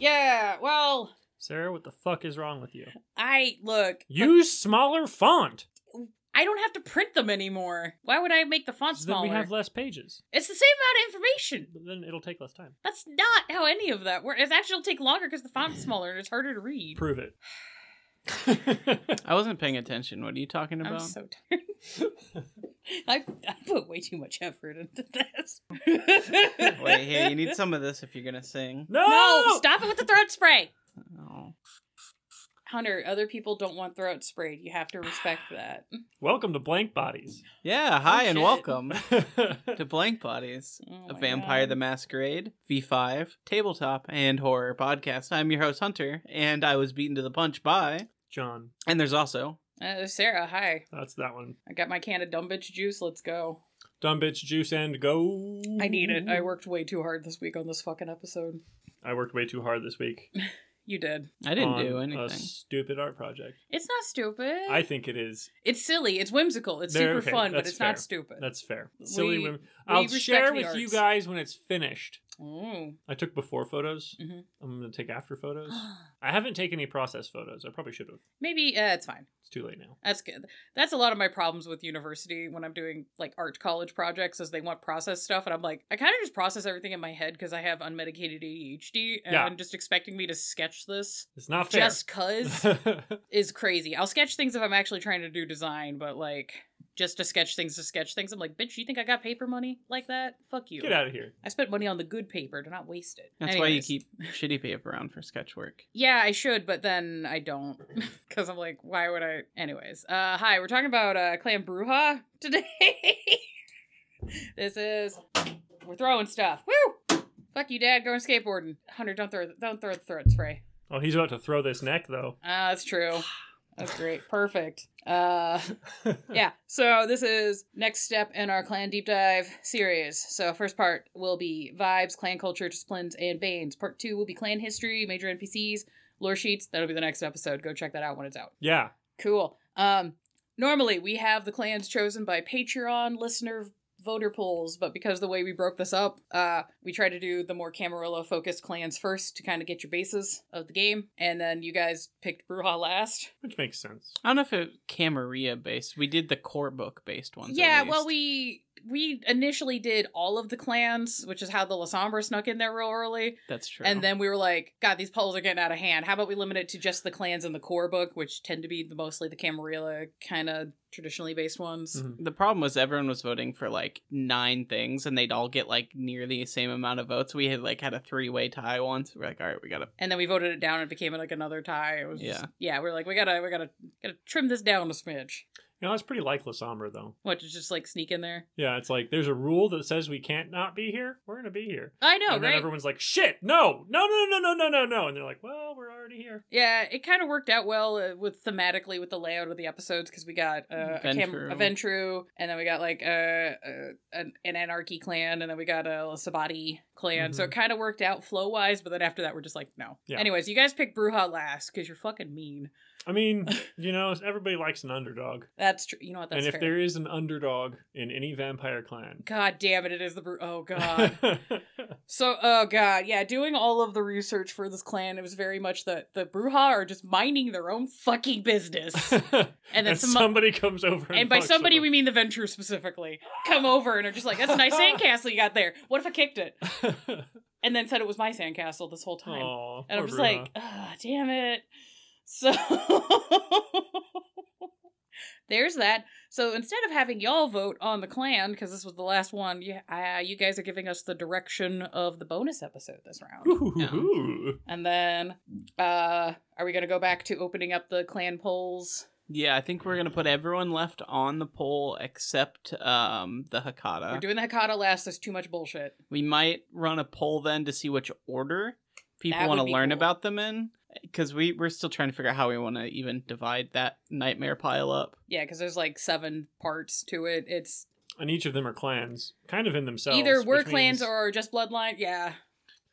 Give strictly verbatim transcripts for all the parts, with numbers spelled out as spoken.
Yeah, well... Sarah, what the fuck is wrong with you? I, look... Use but, smaller font! I don't have to print them anymore. Why would I make the font so smaller? Then we have less pages. It's the same amount of information. But then it'll take less time. That's not how any of that works. It actually will take longer because the font's smaller and it's harder to read. Prove it. I wasn't paying attention. What are you talking about? I'm so tired. I, I put way too much effort into this. Wait, hey, you need some of this if you're going to sing. No! No! Stop it with the throat spray! Oh. Hunter, other people don't want throat sprayed. You have to respect that. Welcome to Blank Bodies. Yeah, hi oh, and welcome to Blank Bodies, oh a Vampire God. the Masquerade, V five, tabletop, and horror podcast. I'm your host, Hunter, and I was beaten to the punch by... John. And there's also... Uh, Sarah, hi. That's that one. I got my can of dumb bitch juice. Let's go. Dumb bitch juice and go. I need it. I worked way too hard this week on this fucking episode. I worked way too hard this week. You did. I didn't do anything. A stupid art project. It's not stupid. I think it is. It's silly. It's whimsical. It's They're, super okay, fun, but it's fair. Not stupid. That's fair. Silly we, women. I'll share with arts. you guys when it's finished. Ooh. I took before photos. Mm-hmm. I'm going to take after photos. I haven't taken any process photos. I probably should have. Maybe uh, it's fine. It's too late now. That's good. That's a lot of my problems with university when I'm doing like art college projects is they want process stuff. And I'm like, I kind of just process everything in my head because I have unmedicated A D H D. And yeah. I'm just expecting me to sketch this. It's not fair. Just cause is crazy. I'll sketch things if I'm actually trying to do design, but like just to sketch things to sketch things. I'm like, bitch, you think I got paper money like that? Fuck you. Get out of here. I spent money on the good paper to not waste it. That's Anyways. why you keep shitty paper around for sketch work. Yeah, I should, but then I don't because I'm like, why would I? Anyways, uh, hi, we're talking about uh, Clan Brujah today. This is, we're throwing stuff. Woo! Fuck you, Dad, going skateboarding. Hunter, don't throw, don't throw the throat spray. Oh, he's about to throw this neck, though. Ah, uh, that's true. That's great. Perfect. Uh, yeah. So this is next step in our clan deep dive series. So first part will be vibes, clan culture, disciplines, and veins. Part two will be clan history, major N P Cs, lore sheets. That'll be the next episode. Go check that out when it's out. Yeah. Cool. Um, normally we have the clans chosen by Patreon listener voter polls, but because the way we broke this up, uh, we tried to do the more Camarilla focused clans first to kind of get your bases of the game, and then you guys picked Brujah last. Which makes sense. I don't know if it was Camarilla based. We did the core book based ones. Yeah, well, we we initially did all of the clans, which is how the Lasombra snuck in there real early. That's true. And then we were like, God, these polls are getting out of hand. How about we limit it to just the clans in the core book, which tend to be the, mostly the Camarilla kind of traditionally based ones. Mm-hmm. The problem was everyone was voting for like nine things and they'd all get like near the same amount of votes. We had like had a three-way tie once. We're like, all right, we gotta, and then we voted it down and it became like another tie. It was yeah just, yeah we we're like we gotta we gotta gotta trim this down a smidge. You know, it's pretty like Lasombra, though. What, to just, like, sneak in there? Yeah, it's like, there's a rule that says we can't not be here. We're going to be here. I know, and right? And then everyone's like, shit, no, no, no, no, no, no, no, no. And they're like, well, we're already here. Yeah, it kind of worked out well uh, with thematically with the layout of the episodes, because we got uh, Ventrue. A, Cam- a Ventrue, and then we got, like, uh, uh, an, an Anarchy clan, and then we got a, a Sabbat clan. Mm-hmm. So it kind of worked out flow-wise, but then after that, we're just like, no. Yeah. Anyways, you guys picked Brujah last, because you're fucking mean. I mean, you know, everybody likes an underdog. That's true. You know what? That's true. And if fair. There is an underdog in any vampire clan. God damn it. It is the... Bru- oh, God. So, oh, God. Yeah, doing all of the research for this clan, it was very much that the Brujah are just minding their own fucking business. And then and some, somebody comes over and, and by somebody, them. We mean the Ventrue specifically. Come over and are just like, that's a nice sandcastle you got there. What if I kicked it? And then said it was my sandcastle this whole time. Aww, and I'm just Brujah. like, ah, oh, damn it. So there's that. So instead of having y'all vote on the clan, because this was the last one, you, uh, you guys are giving us the direction of the bonus episode this round. Um, and then uh, are we going to go back to opening up the clan polls? Yeah, I think we're going to put everyone left on the poll except um, the Hakata. We're doing the Hakata last. There's too much bullshit. We might run a poll then to see which order people want to learn cool. about them in. Because we, we're still trying to figure out how we want to even divide that nightmare pile up. Yeah, because there's like seven parts to it. It's And each of them are clans, kind of in themselves. Either we're clans means... or just bloodline. Yeah.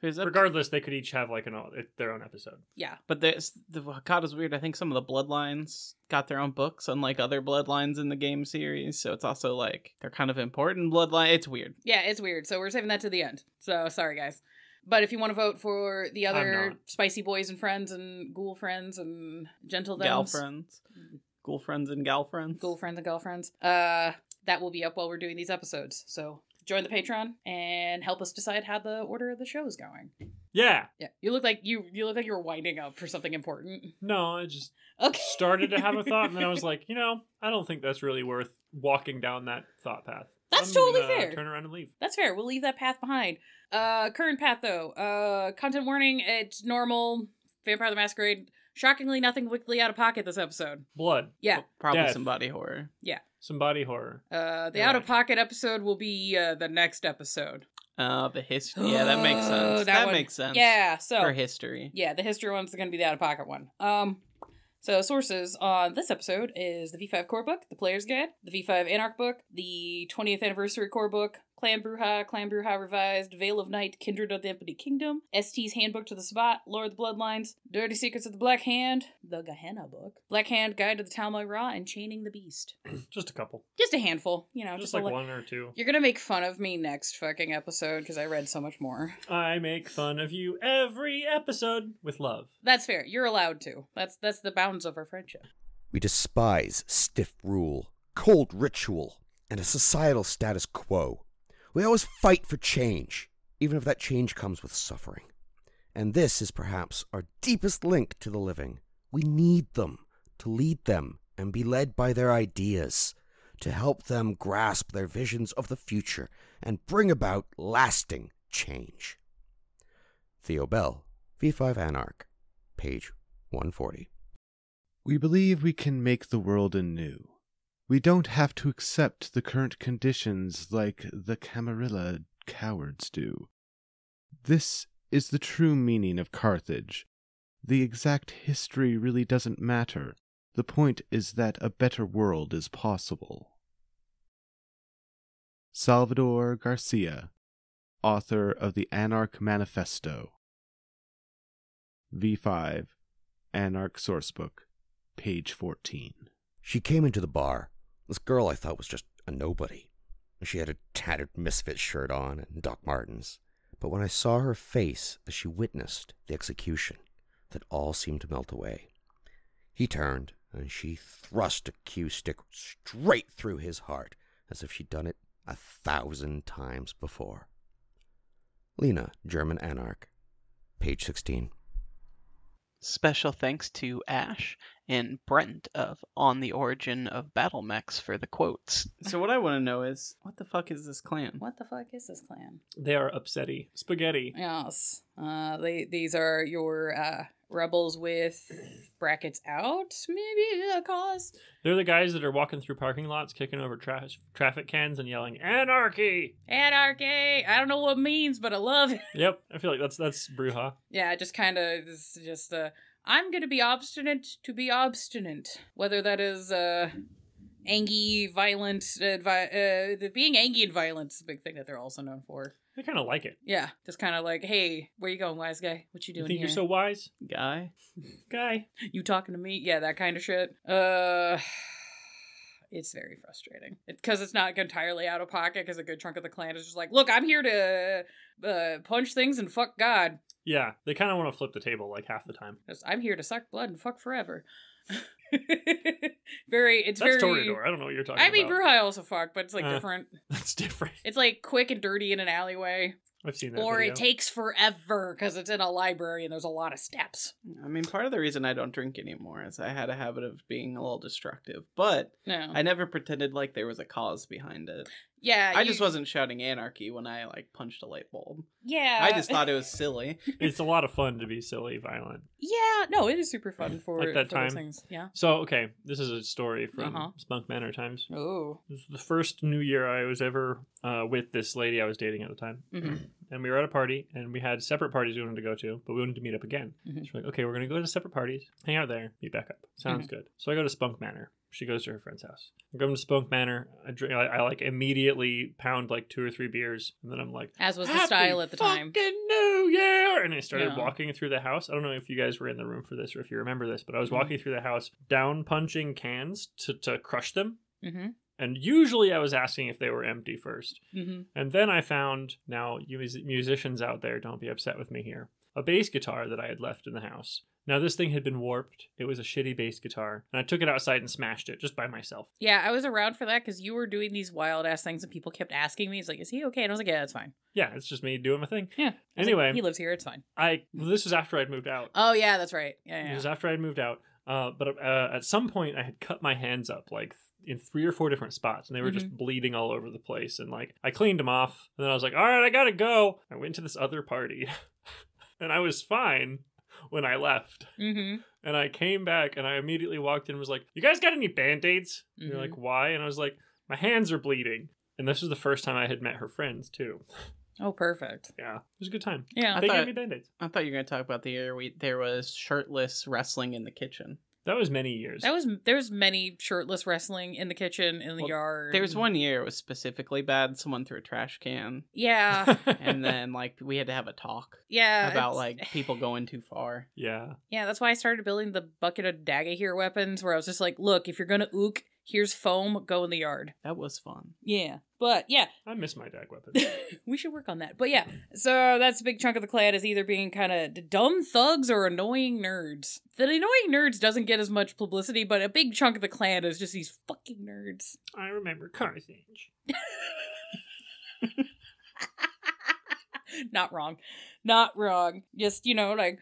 Regardless, they could each have like an their own episode. Yeah. But the Hakata's weird. I think some of the bloodlines got their own books, unlike other bloodlines in the game series. So it's also like, they're kind of important bloodline. It's weird. Yeah, it's weird. So we're saving that to the end. So sorry, guys. But if you want to vote for the other spicy boys and friends and ghoul friends and gentle gal friends, ghoul friends and gal friends, ghoul friends and gal friends, uh, that will be up while we're doing these episodes. So join the Patreon and help us decide how the order of the show is going. Yeah, yeah. You look like you you look like you're winding up for something important. No, I just okay. started to have a thought, and then I was like, you know, I don't think that's really worth walking down that thought path. That's I'm totally gonna fair. Turn around and leave. That's fair. We'll leave that path behind. Uh, current path, though. Uh, content warning. It's normal. Vampire the Masquerade. Shockingly, nothing wickedly out of pocket this episode. Blood. Yeah. Well, probably Death. Some body horror. Yeah. Some body horror. Uh, the right. out of pocket episode will be uh, the next episode. Uh, the history. Yeah, that makes sense. Uh, that that one, makes sense. Yeah. So for history. Yeah, the history one's going to be the out of pocket one. Um. So sources on this episode is the V five core book, the Player's Guide, the V five Anarch book, the twentieth Anniversary core book, Clan Brujah, Clan Brujah Revised, Veil of Night, Kindred of the Empty Kingdom, S T's Handbook to the Sabbat, Lore of the Bloodlines, Dirty Secrets of the Black Hand, the Gehenna book, Black Hand Guide to the Tal'Mahe'Ra, and Chaining the Beast. Just a couple. Just a handful. You know, just, just like, like one or two. You're gonna make fun of me next fucking episode because I read so much more. I make fun of you every episode with love. That's fair. You're allowed to. That's that's the bounds of our friendship. We despise stiff rule, cold ritual, and a societal status quo. We always fight for change, even if that change comes with suffering. And this is perhaps our deepest link to the living. We need them to lead them and be led by their ideas, to help them grasp their visions of the future and bring about lasting change. Theo Bell, V five Anarch, page one forty. We believe we can make the world anew. We don't have to accept the current conditions like the Camarilla cowards do. This is the true meaning of Carthage. The exact history really doesn't matter. The point is that a better world is possible. Salvador Garcia, author of the Anarch Manifesto. V five, Anarch Sourcebook, page fourteen. She came into the bar. This girl I thought was just a nobody. She had a tattered misfit shirt on and Doc Martens. But when I saw her face as she witnessed the execution, that all seemed to melt away. He turned, and she thrust a cue stick straight through his heart, as if she'd done it a thousand times before. Lena, German Anarch, page sixteen. Special thanks to Ash and Brent of On the Origin of Battle Mechs for the quotes. So what I want to know is, what the fuck is this clan? What the fuck is this clan? They are upsetty. Spaghetti. Yes. Uh, they, these are your uh, rebels with brackets out, maybe, a cause? They're the guys that are walking through parking lots, kicking over tra- traffic cans and yelling, Anarchy! Anarchy! I don't know what it means, but I love it. Yep. I feel like that's that's Brujah. Yeah, just kind of, just a... Uh, I'm going to be obstinate to be obstinate. Whether that is uh, angry, violent, uh, vi- uh, being angry and violent is a big thing that they're also known for. They kind of like it. Yeah. Just kind of like, hey, where you going, wise guy? What you doing here? You think here? You're so wise? Guy. Guy. You talking to me? Yeah, that kind of shit. Uh... It's very frustrating because it's, it's not entirely out of pocket because a good chunk of the clan is just like, look, I'm here to uh, punch things and fuck God. Yeah, they kind of want to flip the table like half the time. I'm here to suck blood and fuck forever. very, it's that's very... Toreador. I don't know what you're talking I about. I mean, Brujah also fuck, but it's like uh, different. That's different. It's like quick and dirty in an alleyway. I've seen that Or video. It takes forever because it's in a library and there's a lot of steps. I mean, part of the reason I don't drink anymore is I had a habit of being a little destructive, but no. I never pretended like there was a cause behind it. Yeah. I you... just wasn't shouting anarchy when I like punched a light bulb. Yeah. I just thought it was silly. It's a lot of fun to be silly, violent. Yeah. No, it is super fun for like that for time. Things. Yeah. So, okay. This is a story from uh-huh. Spunk Manor times. Oh. This was the first New Year I was ever uh, with this lady I was dating at the time. Mm-hmm. And we were at a party and we had separate parties we wanted to go to, but we wanted to meet up again. Mm-hmm. So we're like, okay, we're going to go to separate parties, hang out there, meet back up. Sounds mm-hmm. good. So I go to Spunk Manor. She goes to her friend's house. I go to Spunk Manor. I, drink, I, I like immediately pound like two or three beers, and then I'm like, as was the style at the time. Fucking New Year! And I started yeah. walking through the house. I don't know if you guys were in the room for this or if you remember this, but I was mm-hmm. walking through the house, down punching cans to to crush them. Mm-hmm. And usually I was asking if they were empty first. Mm-hmm. And then I found, now you musicians out there, don't be upset with me here, a bass guitar that I had left in the house. Now, this thing had been warped. It was a shitty bass guitar. And I took it outside and smashed it just by myself. Yeah, I was around for that because you were doing these wild-ass things and people kept asking me. He's like, is he okay? And I was like, yeah, it's fine. Yeah, it's just me doing my thing. Yeah. Anyway. Like, he lives here. It's fine. I. Well, this was after I'd moved out. Oh, yeah, that's right. Yeah, yeah. It was after I'd moved out. Uh, but uh, at some point, I had cut my hands up, like, in three or four different spots, and they were mm-hmm. just bleeding all over the place. And, like, I cleaned them off, and then I was like, all right, I gotta go. I went to this other party, and I was fine when I left. Mm-hmm. And I came back, and I immediately walked in and was like, you guys got any Band-Aids? Mm-hmm. And they're like, why? And I was like, my hands are bleeding. And this was the first time I had met her friends, too. Oh, perfect. Yeah. It was a good time. Yeah. I they thought, gave me Band-Aids. I thought you were going to talk about the year we, there was shirtless wrestling in the kitchen. That was many years. That was There was many shirtless wrestling in the kitchen, in the well, yard. There was one year it was specifically bad. Someone threw a trash can. Yeah. And then, like, we had to have a talk. Yeah. About, it's... like, people going too far. Yeah. Yeah, that's why I started building the bucket of Dagahir weapons, where I was just like, look, if you're going to ook, here's foam, go in the yard. That was fun. Yeah. But, yeah. I miss my dag weapons. We should work on that. But, yeah. So, that's a big chunk of the clan is either being kind of dumb thugs or annoying nerds. The annoying nerds doesn't get as much publicity, but a big chunk of the clan is just these fucking nerds. I remember Carthage. Not wrong. Not wrong. Just, you know, like...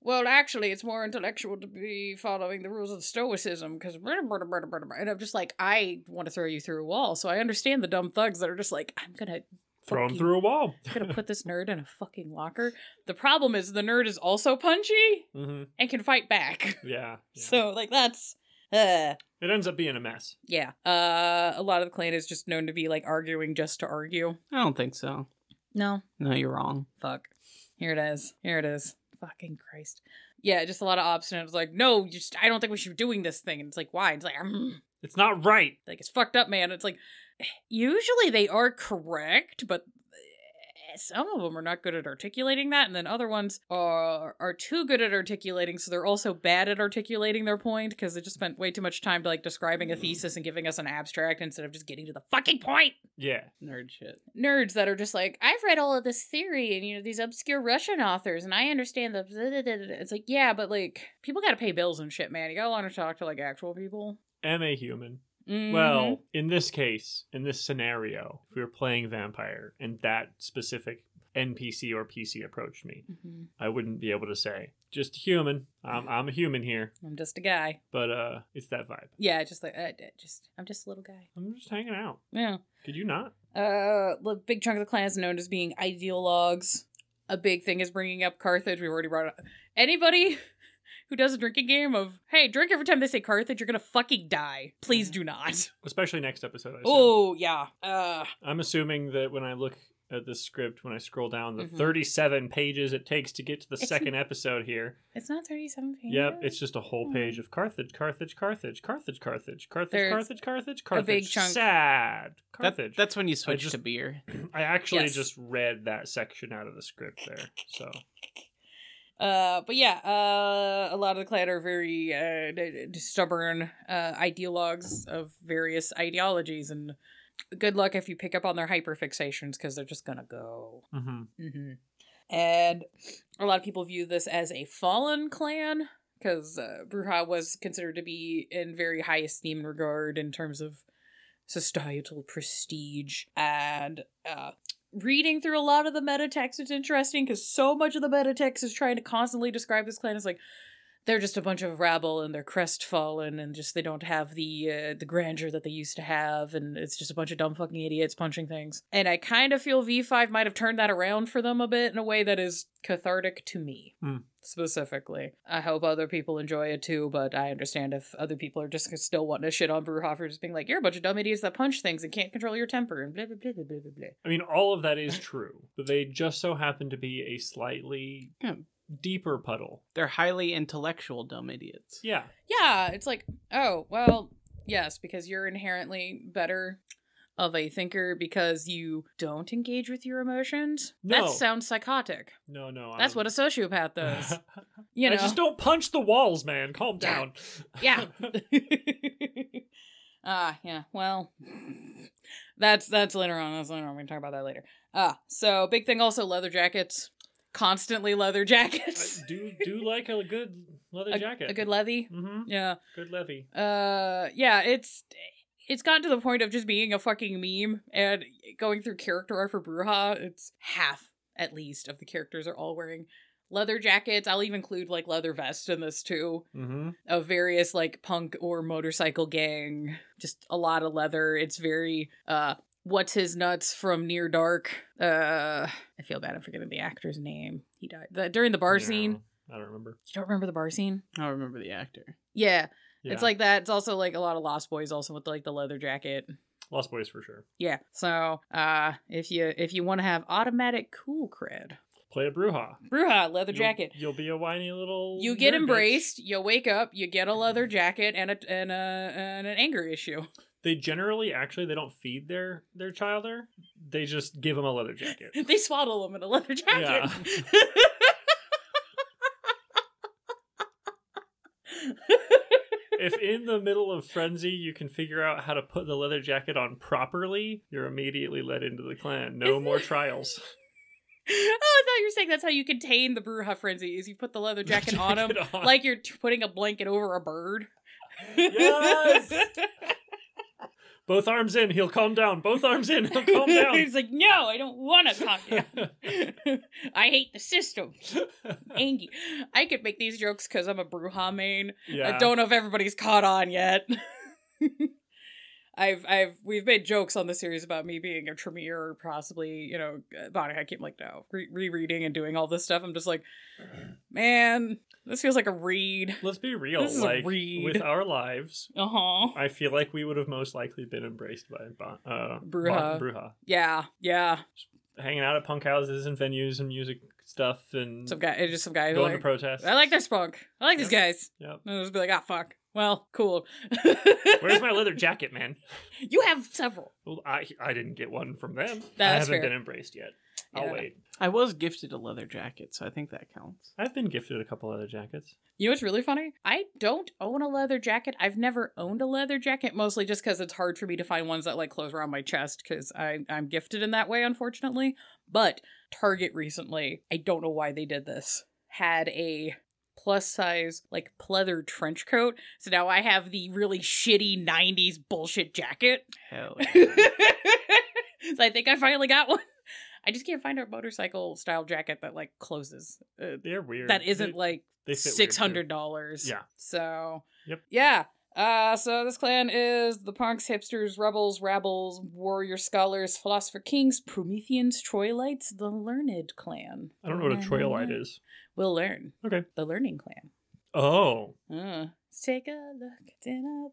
well, actually, it's more intellectual to be following the rules of stoicism, because... and I'm just like, I want to throw you through a wall, so I understand the dumb thugs that are just like, I'm gonna... throw him through a wall. I'm gonna put this nerd in a fucking locker. The problem is the nerd is also punchy mm-hmm. and can fight back. Yeah. yeah. So, like, that's... Uh, it ends up being a mess. Yeah. Uh, a lot of the clan is just known to be, like, arguing just to argue. I don't think so. No? No, you're wrong. Fuck. Here it is. Here it is. Fucking Christ. Yeah, just a lot of obstinate. It's like, no, you just, I don't think we should be doing this thing. And it's like, why? And it's like, mm. It's not right. Like, it's fucked up, man. And it's like, usually they are correct, but some of them are not good at articulating that. And then other ones are are too good at articulating. So they're also bad at articulating their point because they just spent way too much time like describing a thesis and giving us an abstract instead of just getting to the fucking point. Yeah. Nerd shit. Nerds that are just like, I've read all of this theory and, you know, these obscure Russian authors and I understand the... It's like, yeah, but like people got to pay bills and shit, man. You got to learn to talk to like actual people. Am a human. Mm-hmm. Well, in this case, in this scenario, if we were playing vampire and that specific N P C or P C approached me, mm-hmm. I wouldn't be able to say, just a human. I'm, I'm a human here. I'm just a guy. But uh, it's that vibe. Yeah, just like, uh, just I'm just a little guy. I'm just hanging out. Yeah. Could you not? Uh, the big chunk of the clan is known as being ideologues. A big thing is bringing up Carthage. We've already brought it up. Anybody... who does a drinking game of, hey, drink every time they say Carthage, you're gonna fucking die. Please do not. Especially next episode, I assume. Oh, yeah. Uh, I'm assuming that when I look at the script, when I scroll down the mm-hmm. thirty-seven pages it takes to get to the it's second n- episode here. It's not thirty-seven pages? Yep, it's just a whole page of Carthage, Carthage, Carthage, Carthage, Carthage, Carthage, There's Carthage, Carthage, Carthage, a big chunk. Sad. Carthage. That, that's when you switch just, to beer. I actually yes. just read that section out of the script there, so... Uh, but yeah, uh, a lot of the clan are very uh, d- d- stubborn uh, ideologues of various ideologies, and good luck if you pick up on their hyperfixations, because they're just gonna go. Mm-hmm. Mm-hmm. And a lot of people view this as a fallen clan, because uh, Brujah was considered to be in very high esteem and regard in terms of societal prestige, and... uh reading through a lot of the meta text, it's interesting because so much of the meta text is trying to constantly describe this clan as like they're just a bunch of rabble and they're crestfallen and just they don't have the uh, the grandeur that they used to have, and it's just a bunch of dumb fucking idiots punching things. And I kind of feel V five might have turned that around for them a bit in a way that is cathartic to me mm. specifically. I hope other people enjoy it too, but I understand if other people are just still wanting to shit on Brujah for just being like, you're a bunch of dumb idiots that punch things and can't control your temper and blah, blah, blah, blah, blah, blah. I mean, all of that is true, but they just so happen to be a slightly yeah. deeper puddle. They're highly intellectual dumb idiots. Yeah. Yeah, it's like, oh, well, yes, because you're inherently better of a thinker because you don't engage with your emotions. No. That sounds psychotic. No, no. That's I'm... what a sociopath does. You know? I just don't punch the walls, man. Calm down. Yeah. Ah, yeah. Well, that's that's later on. That's later on. We're gonna talk about that later. Ah, so big thing also leather jackets. Constantly leather jackets. I do do like a good leather a, jacket. A good leathy. Mm-hmm. Yeah. Good leathy. Uh, yeah. It's it's gotten to the point of just being a fucking meme, and going through character art for Brujah, it's half at least of the characters are all wearing leather jackets. I'll even include like leather vests in this too, mm-hmm. of various like punk or motorcycle gang. Just a lot of leather. It's very uh. What's his nuts from Near Dark? Uh, I feel bad. I'm forgetting the actor's name. He died the, during the bar no, scene. I don't remember. You don't remember the bar scene? I don't remember the actor. Yeah. yeah. It's like that. It's also like a lot of Lost Boys also with like the leather jacket. Lost Boys for sure. Yeah. So uh, if you if you want to have automatic cool cred. Play a Brujah. Brujah, leather you'll, jacket. You'll be a whiny little... You get embraced. Bitch. You wake up. You get a leather jacket and a and a and an anger issue. They generally, actually, they don't feed their, their child there. They just give them a leather jacket. They swaddle them in a leather jacket. Yeah. If in the middle of frenzy, you can figure out how to put the leather jacket on properly, you're immediately let into the clan. No Isn't more it... trials. Oh, I thought you were saying that's how you contain the Brujah frenzy, is you put the leather jacket on them on. Like you're t- putting a blanket over a bird. Yes! Both arms in, he'll calm down. Both arms in, he'll calm down. He's like, no, I don't want to calm down. I hate the system. Angie. I could make these jokes because I'm a Brujah main. Yeah. I don't know if everybody's caught on yet. I've, I've, we've made jokes on the series about me being a Tremere or possibly, you know, Banu Haqim, like, no, re- rereading and doing all this stuff. I'm just like, man, this feels like a read. Let's be real. This is like, a read. With our lives, uh-huh. I feel like we would have most likely been embraced by uh, Brujah. Brujah. Yeah, yeah. Just hanging out at punk houses and venues and music stuff and some guy, just some guy going like, to protests. I like their spunk. I like yep. these guys. Yep. And I'll just be like, ah, fuck. Well, cool. Where's my leather jacket, man? You have several. Well, I I didn't get one from them. That's I haven't fair. Been embraced yet. I'll yeah. wait. I was gifted a leather jacket, so I think that counts. I've been gifted a couple leather jackets. You know what's really funny? I don't own a leather jacket. I've never owned a leather jacket, mostly just because it's hard for me to find ones that like close around my chest because I'm gifted in that way, unfortunately. But Target recently, I don't know why they did this, had a... plus size, like, pleather trench coat. So now I have the really shitty nineties bullshit jacket. Hell yeah. So I think I finally got one. I just can't find a motorcycle style jacket that, like, closes. Uh, They're weird. That isn't, they, like, they six hundred dollars. Yeah. So. Yep. Yeah. Uh, so this clan is the punks, hipsters, rebels, rabbles, warrior scholars, philosopher kings, Prometheans, Troilites, the learned clan. I don't know what a Troilite is. We'll learn. Okay. The learning clan. Oh. Uh, let's take a look. Dinner.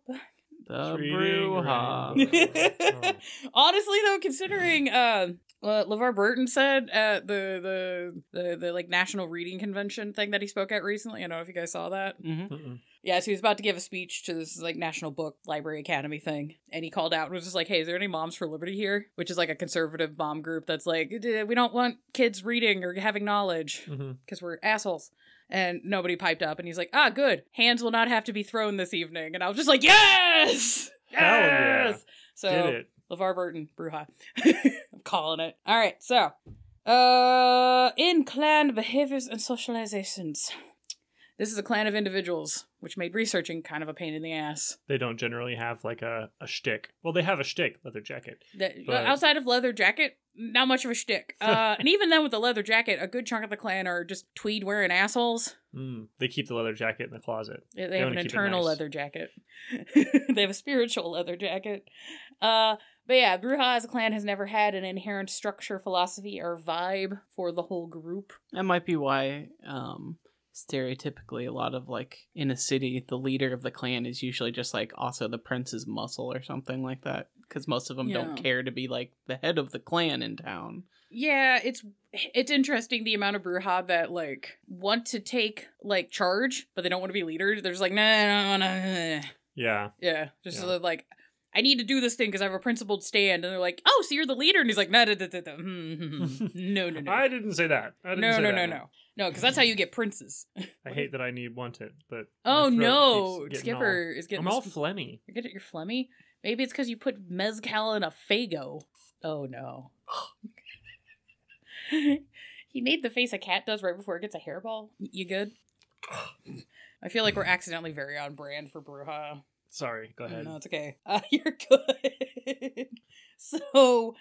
The Brujah. Honestly, though, considering uh, what LeVar Burton said at the, the the the like National Reading Convention thing that he spoke at recently, I don't know if you guys saw that. Mm-hmm. Mm-mm. Yeah, so he was about to give a speech to this like National Book Library Academy thing, and he called out and was just like, "Hey, is there any Moms for Liberty here?" Which is like a conservative mom group that's like, "We don't want kids reading or having knowledge because mm-hmm. we're assholes." And nobody piped up, and he's like, "Ah, good. Hands will not have to be thrown this evening." And I was just like, "Yes, yes." Yeah. So Did it. LeVar Burton, Brujah, I'm calling it. All right, so uh, in clan behaviors and socializations. This is a clan of individuals, which made researching kind of a pain in the ass. They don't generally have, like, a, a shtick. Well, they have a shtick, leather jacket. The, but... Outside of leather jacket, not much of a shtick. Uh, and even then with the leather jacket, a good chunk of the clan are just tweed-wearing assholes. Mm, they keep the leather jacket in the closet. Yeah, they, they have an internal nice. leather jacket. They have a spiritual leather jacket. Uh, but yeah, Brujah as a clan has never had an inherent structure, philosophy, or vibe for the whole group. That might be why... Um... stereotypically a lot of like in a city the leader of the clan is usually just like also the prince's muscle or something like that because most of them yeah. don't care to be like the head of the clan in town. Yeah, it's it's interesting the amount of Brujah that like want to take like charge but they don't want to be leaders. They're just like nah, nah, nah, nah. yeah yeah just yeah. So like I need to do this thing because I have a principled stand. And they're like, oh, so you're the leader. And he's like, no, no, no, no. I didn't say that. I didn't no, say no, that. No, no, no. No, because that's how you get princes. I hate that I need want it, but. Oh, no. Skipper all... is getting. I'm all phlegmy. You're, you're phlegmy? Maybe it's because you put mezcal in a Faygo. Oh, no. He made the face a cat does right before it gets a hairball. You good? I feel like we're accidentally very on brand for Brujah. Sorry, go ahead. No, it's okay. Uh, you're good. So,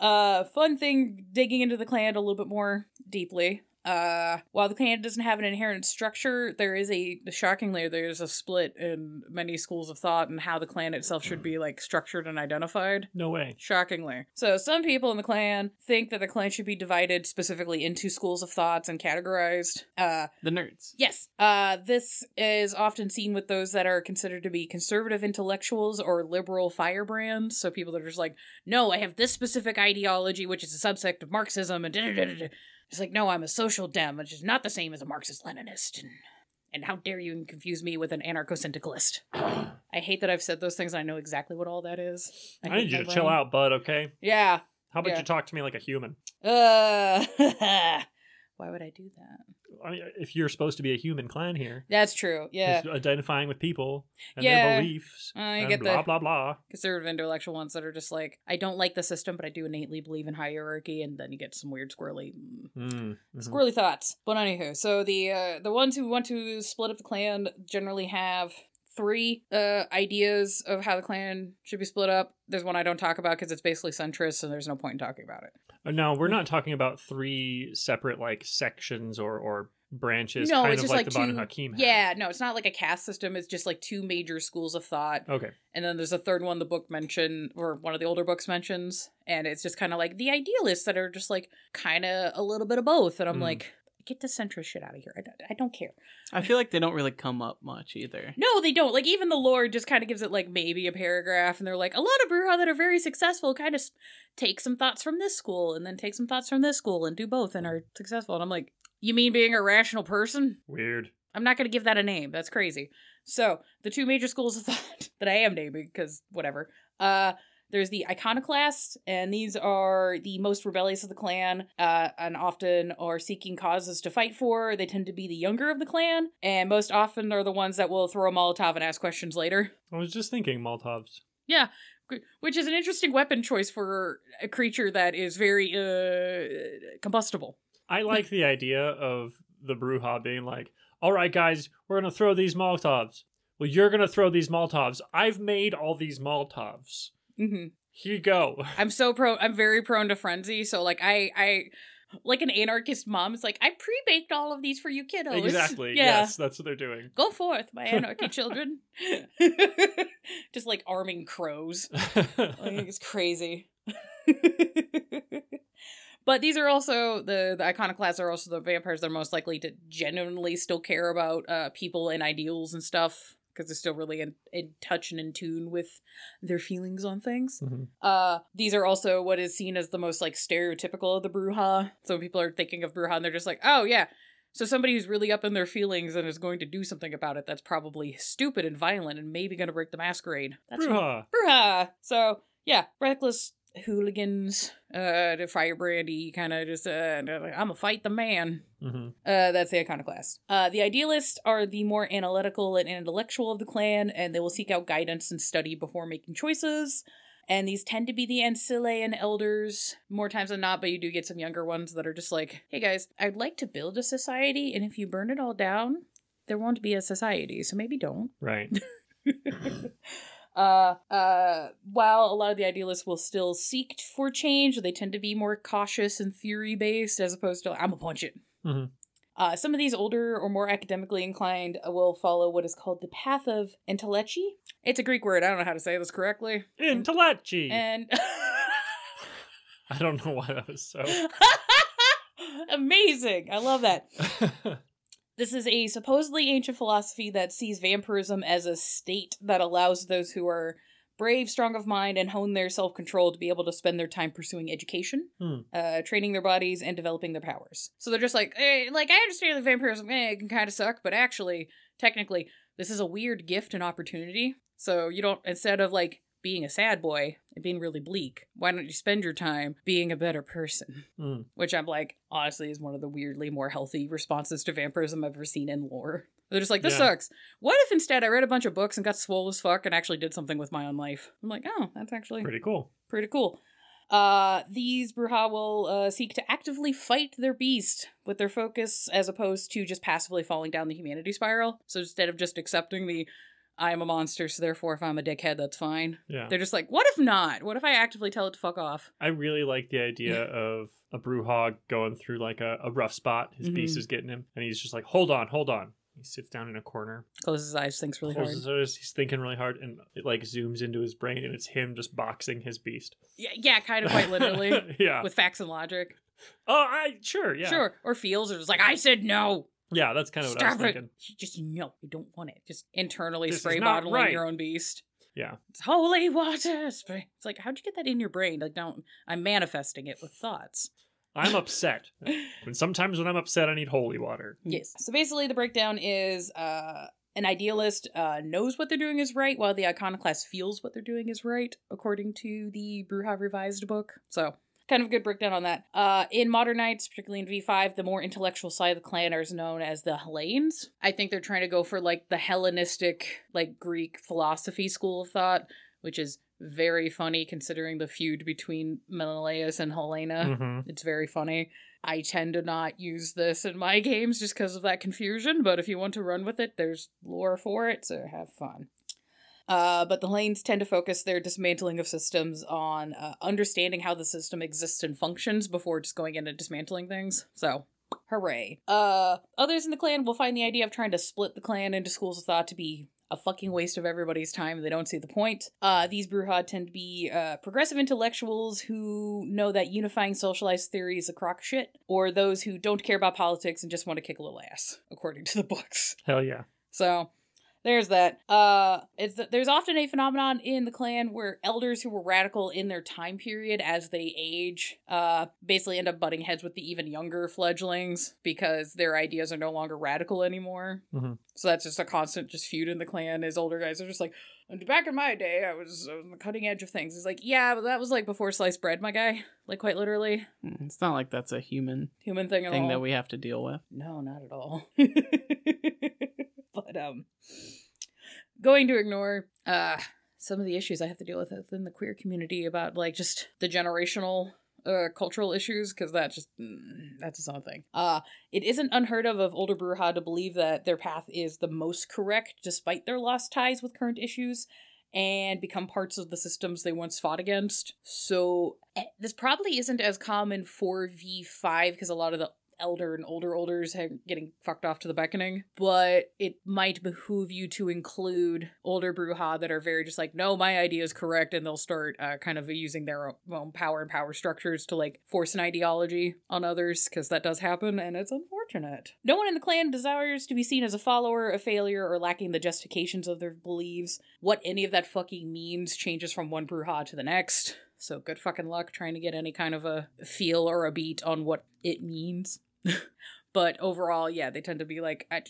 uh, fun thing, digging into the clan a little bit more deeply. Uh, while the clan doesn't have an inherent structure, there is a, shockingly, there's a split in many schools of thought and how the clan itself should be, like, structured and identified. No way. Shockingly. So some people in the clan think that the clan should be divided specifically into schools of thoughts and categorized. Uh, the nerds. Yes. Uh, this is often seen with those that are considered to be conservative intellectuals or liberal firebrands. So people that are just like, no, I have this specific ideology, which is a subsect of Marxism and da-da-da-da-da. It's like, no, I'm a social dem, which is not the same as a Marxist-Leninist. And, and how dare you confuse me with an anarcho-syndicalist. I hate that I've said those things and I know exactly what all that is. I, I need you to brain. chill out, bud, okay? Yeah. How about yeah. you talk to me like a human? Uh, Why would I do that? I mean, if you're supposed to be a human clan here. That's true, yeah. Identifying with people and yeah. their beliefs uh, and get blah, the blah, blah. Conservative intellectual ones that are just like, I don't like the system, but I do innately believe in hierarchy. And then you get some weird squirrely, mm, mm-hmm. squirrely thoughts. But anywho, so the, uh, the ones who want to split up the clan generally have three uh, ideas of how the clan should be split up. There's one I don't talk about because it's basically centrist, and there's no point in talking about it. No, we're not talking about three separate, like, sections or, or branches, no, kind it's of just like, like the Banu Haqim. Yeah, no, it's not like a caste system. It's just, like, two major schools of thought. Okay. And then there's a third one the book mentioned, or one of the older books mentions, and it's just kind of, like, the idealists that are just, like, kind of a little bit of both. And I'm mm. like... Get the centrist shit out of here. I don't, I don't care. I feel like they don't really come up much either. No, they don't. Like, even the lore just kind of gives it, like, maybe a paragraph, and they're like, a lot of Brujah that are very successful kind of take some thoughts from this school, and then take some thoughts from this school, and do both, and are successful. And I'm like, you mean being a rational person? Weird. I'm not going to give that a name. That's crazy. So, the two major schools of thought that I am naming, because whatever, uh... there's the iconoclasts, and these are the most rebellious of the clan, uh, and often are seeking causes to fight for. They tend to be the younger of the clan, and most often are the ones that will throw a Molotov and ask questions later. I was just thinking Molotovs. Yeah, which is an interesting weapon choice for a creature that is very uh, combustible. I like the idea of the Brujah being like, all right, guys, we're going to throw these Molotovs. Well, you're going to throw these Molotovs. I've made all these Molotovs. Mm-hmm. Here you go. I'm so pro. I'm very prone to frenzy. So like I, I, like an anarchist mom is like, I pre-baked all of these for you kiddos. Exactly. Yeah. Yes, that's what they're doing. Go forth, my anarchy children. Just like arming crows. Like, it's crazy. But these are also, the, the iconoclasts are also the vampires that are most likely to genuinely still care about uh, people and ideals and stuff. Because they're still really in, in touch and in tune with their feelings on things. Mm-hmm. Uh, these are also what is seen as the most like stereotypical of the Brujah. So people are thinking of Brujah and they're just like, oh yeah. So somebody who's really up in their feelings and is going to do something about it that's probably stupid and violent and maybe going to break the masquerade. That's Brujah. Brujah. So yeah, reckless hooligans, uh, the firebrandy kind of just, uh, I'm a fight the man. Mm-hmm. Uh, that's the iconoclast. Uh, the idealists are the more analytical and intellectual of the clan, and they will seek out guidance and study before making choices. And these tend to be the ancillae and elders more times than not, but you do get some younger ones that are just like, hey guys, I'd like to build a society, and if you burn it all down, there won't be a society, so maybe don't. Right. Uh, uh, while a lot of the idealists will still seek for change, they tend to be more cautious and theory-based as opposed to, I'm a punch it. Mm-hmm. Uh, some of these older or more academically inclined will follow what is called the path of entelechy. It's a Greek word. I don't know how to say this correctly. Entelechy. And I don't know why that was so... Amazing. I love that. This is a supposedly ancient philosophy that sees vampirism as a state that allows those who are brave, strong of mind, and hone their self-control to be able to spend their time pursuing education, hmm. uh, training their bodies, and developing their powers. So they're just like, hey, like, I understand that vampirism eh, can kind of suck, but actually, technically, this is a weird gift and opportunity. So you don't, instead of, like, being a sad boy and being really bleak, why don't you spend your time being a better person? Mm. Which I'm like, honestly, is one of the weirdly more healthy responses to vampirism I've ever seen in lore. They're just like, this yeah. sucks. What if instead I read a bunch of books and got swole as fuck and actually did something with my own life? I'm like, oh, that's actually pretty cool. Pretty cool. Uh, these Brujah will uh, seek to actively fight their beast with their focus as opposed to just passively falling down the humanity spiral. So instead of just accepting the, I am a monster, so therefore if I'm a dickhead, that's fine. Yeah. They're just like, what if not? What if I actively tell it to fuck off? I really like the idea of a Brujah going through like a, a rough spot. His mm-hmm. beast is getting him and he's just like, hold on, hold on. He sits down in a corner. Closes his eyes, thinks really Closes hard. Closes his eyes, he's thinking really hard, and it like zooms into his brain, and it's him just boxing his beast. Yeah, yeah, kind of quite literally. Yeah. With facts and logic. Oh, I sure, yeah. Sure. Or feels, or just like, I said no. Yeah, that's kind of Stop what I was it. thinking. Just, no, you don't want it. Just internally this spray bottling right. your own beast. Yeah. It's holy water spray. It's like, how'd you get that in your brain? Like, don't, I'm manifesting it with thoughts. I'm upset. And sometimes when I'm upset, I need holy water. Yes. So basically the breakdown is uh, an idealist uh, knows what they're doing is right, while the iconoclast feels what they're doing is right, according to the Brujah Revised book. So kind of a good breakdown on that. Uh, in modern nights, particularly in V five, the more intellectual side of the clan is known as the Hellenes. I think they're trying to go for like the Hellenistic, like Greek philosophy school of thought, which is very funny considering the feud between Menelaus and Helena. Mm-hmm. It's very funny. I tend to not use this in my games just because of that confusion, but if you want to run with it, there's lore for it, so have fun. Uh, but the Hellenes tend to focus their dismantling of systems on uh, understanding how the system exists and functions before just going in and dismantling things. So, hooray. Uh, others in the clan will find the idea of trying to split the clan into schools of thought to be a fucking waste of everybody's time. They don't see the point. Uh, these Brujah tend to be uh, progressive intellectuals who know that unifying socialized theory is a crock of shit, or those who don't care about politics and just want to kick a little ass, according to the books. Hell yeah. So there's that. Uh, it's the, there's often a phenomenon in the clan where elders who were radical in their time period as they age uh, basically end up butting heads with the even younger fledglings because their ideas are no longer radical anymore. Mm-hmm. So that's just a constant just feud in the clan is older guys are just like, back in my day, I was on the cutting edge of things. It's like, yeah, but that was like before sliced bread, my guy. Like, quite literally. It's not like that's a human, human thing, at thing all. that we have to deal with. No, not at all. But um, going to ignore uh, some of the issues I have to deal with within the queer community about like just the generational uh, cultural issues, because that just, mm, that's its own thing. Uh, it isn't unheard of of older Brujah to believe that their path is the most correct despite their lost ties with current issues and become parts of the systems they once fought against. So this probably isn't as common for V five because a lot of the elder and older olders getting fucked off to the beckoning, but it might behoove you to include older Brujah that are very just like, no, my idea is correct, and they'll start uh, kind of using their own power and power structures to like force an ideology on others, because that does happen and it's unfortunate. No one in the clan desires to be seen as a follower, a failure, or lacking the justifications of their beliefs. What any of that fucking means changes from one Brujah to the next, so good fucking luck trying to get any kind of a feel or a beat on what it means. But overall, yeah, they tend to be like, I,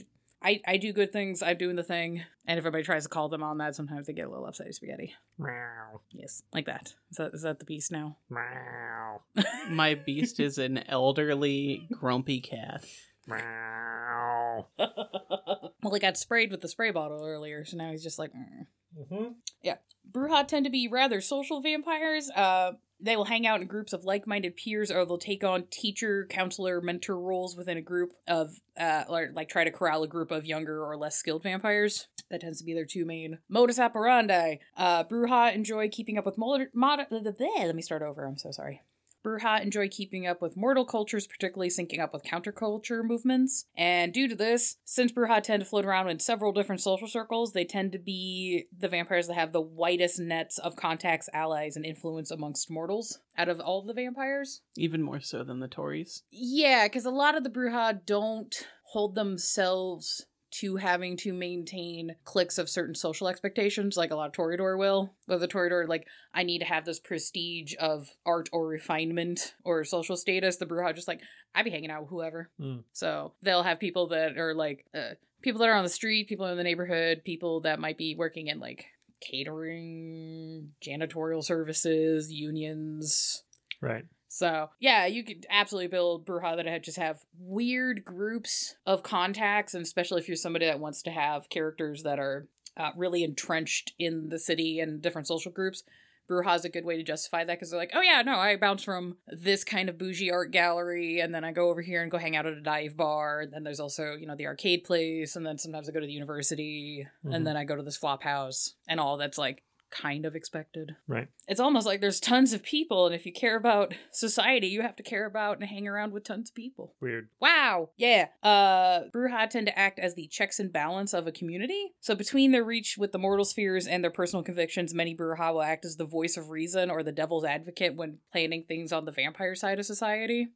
I, I do good things, I'm doing the thing, and if everybody tries to call them on that, sometimes they get a little upsetty spaghetti. Meow. Yes, like that. Is that is that the beast now? Meow. My beast is an elderly, grumpy cat. Meow. Well, he got sprayed with the spray bottle earlier, so now he's just like, mm. Mm-hmm. Yeah. Brujah tend to be rather social vampires. Uh, they will hang out in groups of like-minded peers, or they'll take on teacher, counselor, mentor roles within a group of, uh, or like try to corral a group of younger or less skilled vampires. That tends to be their two main modus operandi. Uh, Brujah enjoy keeping up with mod- mod- Let me start over. I'm so sorry. Brujah enjoy keeping up with mortal cultures, particularly syncing up with counterculture movements. And due to this, since Brujah tend to float around in several different social circles, they tend to be the vampires that have the widest nets of contacts, allies, and influence amongst mortals out of all of the vampires. Even more so than the Tories. Yeah, because a lot of the Brujah don't hold themselves to having to maintain cliques of certain social expectations, like a lot of Toreador will. But the Toreador, like, I need to have this prestige of art or refinement or social status. The Brujah just like, I be hanging out with whoever. Mm. So they'll have people that are like, uh, people that are on the street, people in the neighborhood, people that might be working in like catering, janitorial services, unions. Right. So yeah, you could absolutely build Brujah that just have weird groups of contacts, and especially if you're somebody that wants to have characters that are uh, really entrenched in the city and different social groups. Brujah is a good way to justify that, because they're like, oh yeah, no, I bounce from this kind of bougie art gallery, and then I go over here and go hang out at a dive bar, and then there's also, you know, the arcade place, and then sometimes I go to the university, mm-hmm. and then I go to this flop house, and all that's like kind of expected. Right. It's almost like there's tons of people, and if you care about society, you have to care about and hang around with tons of people. Weird. Wow. Yeah. Uh, Brujah tend to act as the checks and balance of a community. So between their reach with the mortal spheres and their personal convictions, many Brujah will act as the voice of reason or the devil's advocate when planning things on the vampire side of society,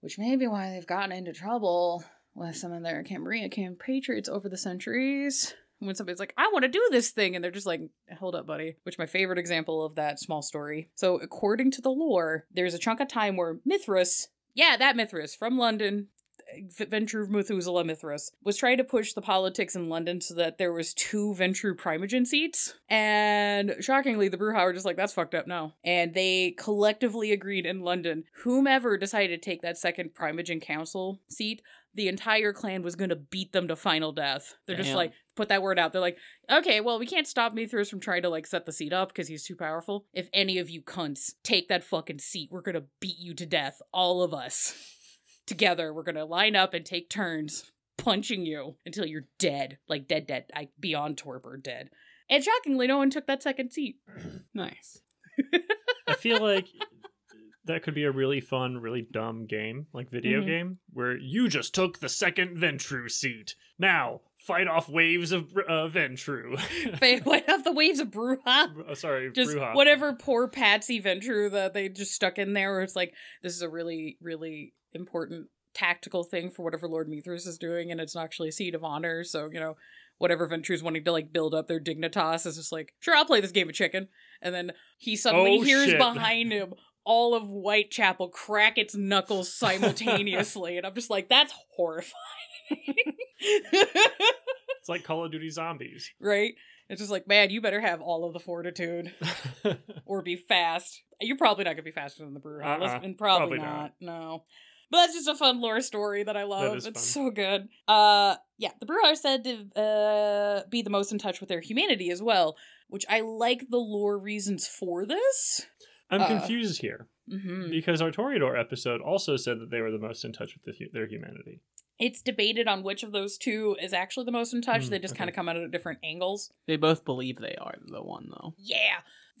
which may be why they've gotten into trouble with some of their Camarilla compatriots over the centuries. When somebody's like, I want to do this thing, and they're just like, hold up, buddy. Which my favorite example of that small story. So according to the lore, there's a chunk of time where Mithras, yeah, that Mithras from London, Ventrue Methuselah Mithras, was trying to push the politics in London so that there was two Ventrue Primogen seats. And shockingly, the Brujah were just like, that's fucked up, no. And they collectively agreed in London, whomever decided to take that second Primogen council seat, the entire clan was going to beat them to final death. They're Damn. Just like, put that word out. They're like, okay, well, we can't stop Mithras from trying to like set the seat up because he's too powerful. If any of you cunts take that fucking seat, we're going to beat you to death. All of us together. We're going to line up and take turns punching you until you're dead. Like dead, dead, I beyond torpor dead. And shockingly, no one took that second seat. Nice. I feel like that could be a really fun, really dumb game, like video mm-hmm. game, where you just took the second Ventrue seat. Now, fight off waves of uh, Ventrue. Fight off the waves of Brujah? Oh, sorry, just Brujah. Whatever poor patsy Ventrue that they just stuck in there, where it's like, this is a really, really important tactical thing for whatever Lord Mithras is doing, and it's not actually a seat of honor, so, you know, whatever Ventrue's wanting to, like, build up their dignitas is just like, sure, I'll play this game of chicken. And then he suddenly oh, hears shit. Behind him all of Whitechapel crack its knuckles simultaneously. And I'm just like, that's horrifying. It's like Call of Duty Zombies. Right? It's just like, man, you better have all of the fortitude or be fast. You're probably not going to be faster than the Brujah. Uh-uh. And probably, probably not. not. No. But that's just a fun lore story that I love. That is it's fun. So good. Uh, yeah, the Brujah are said to uh, be the most in touch with their humanity as well, which I like the lore reasons for this. I'm uh, confused here, mm-hmm. because our Toreador episode also said that they were the most in touch with the, their humanity. It's debated on which of those two is actually the most in touch. Mm, they just okay. kind of come out at different angles. They both believe they are the one, though. Yeah.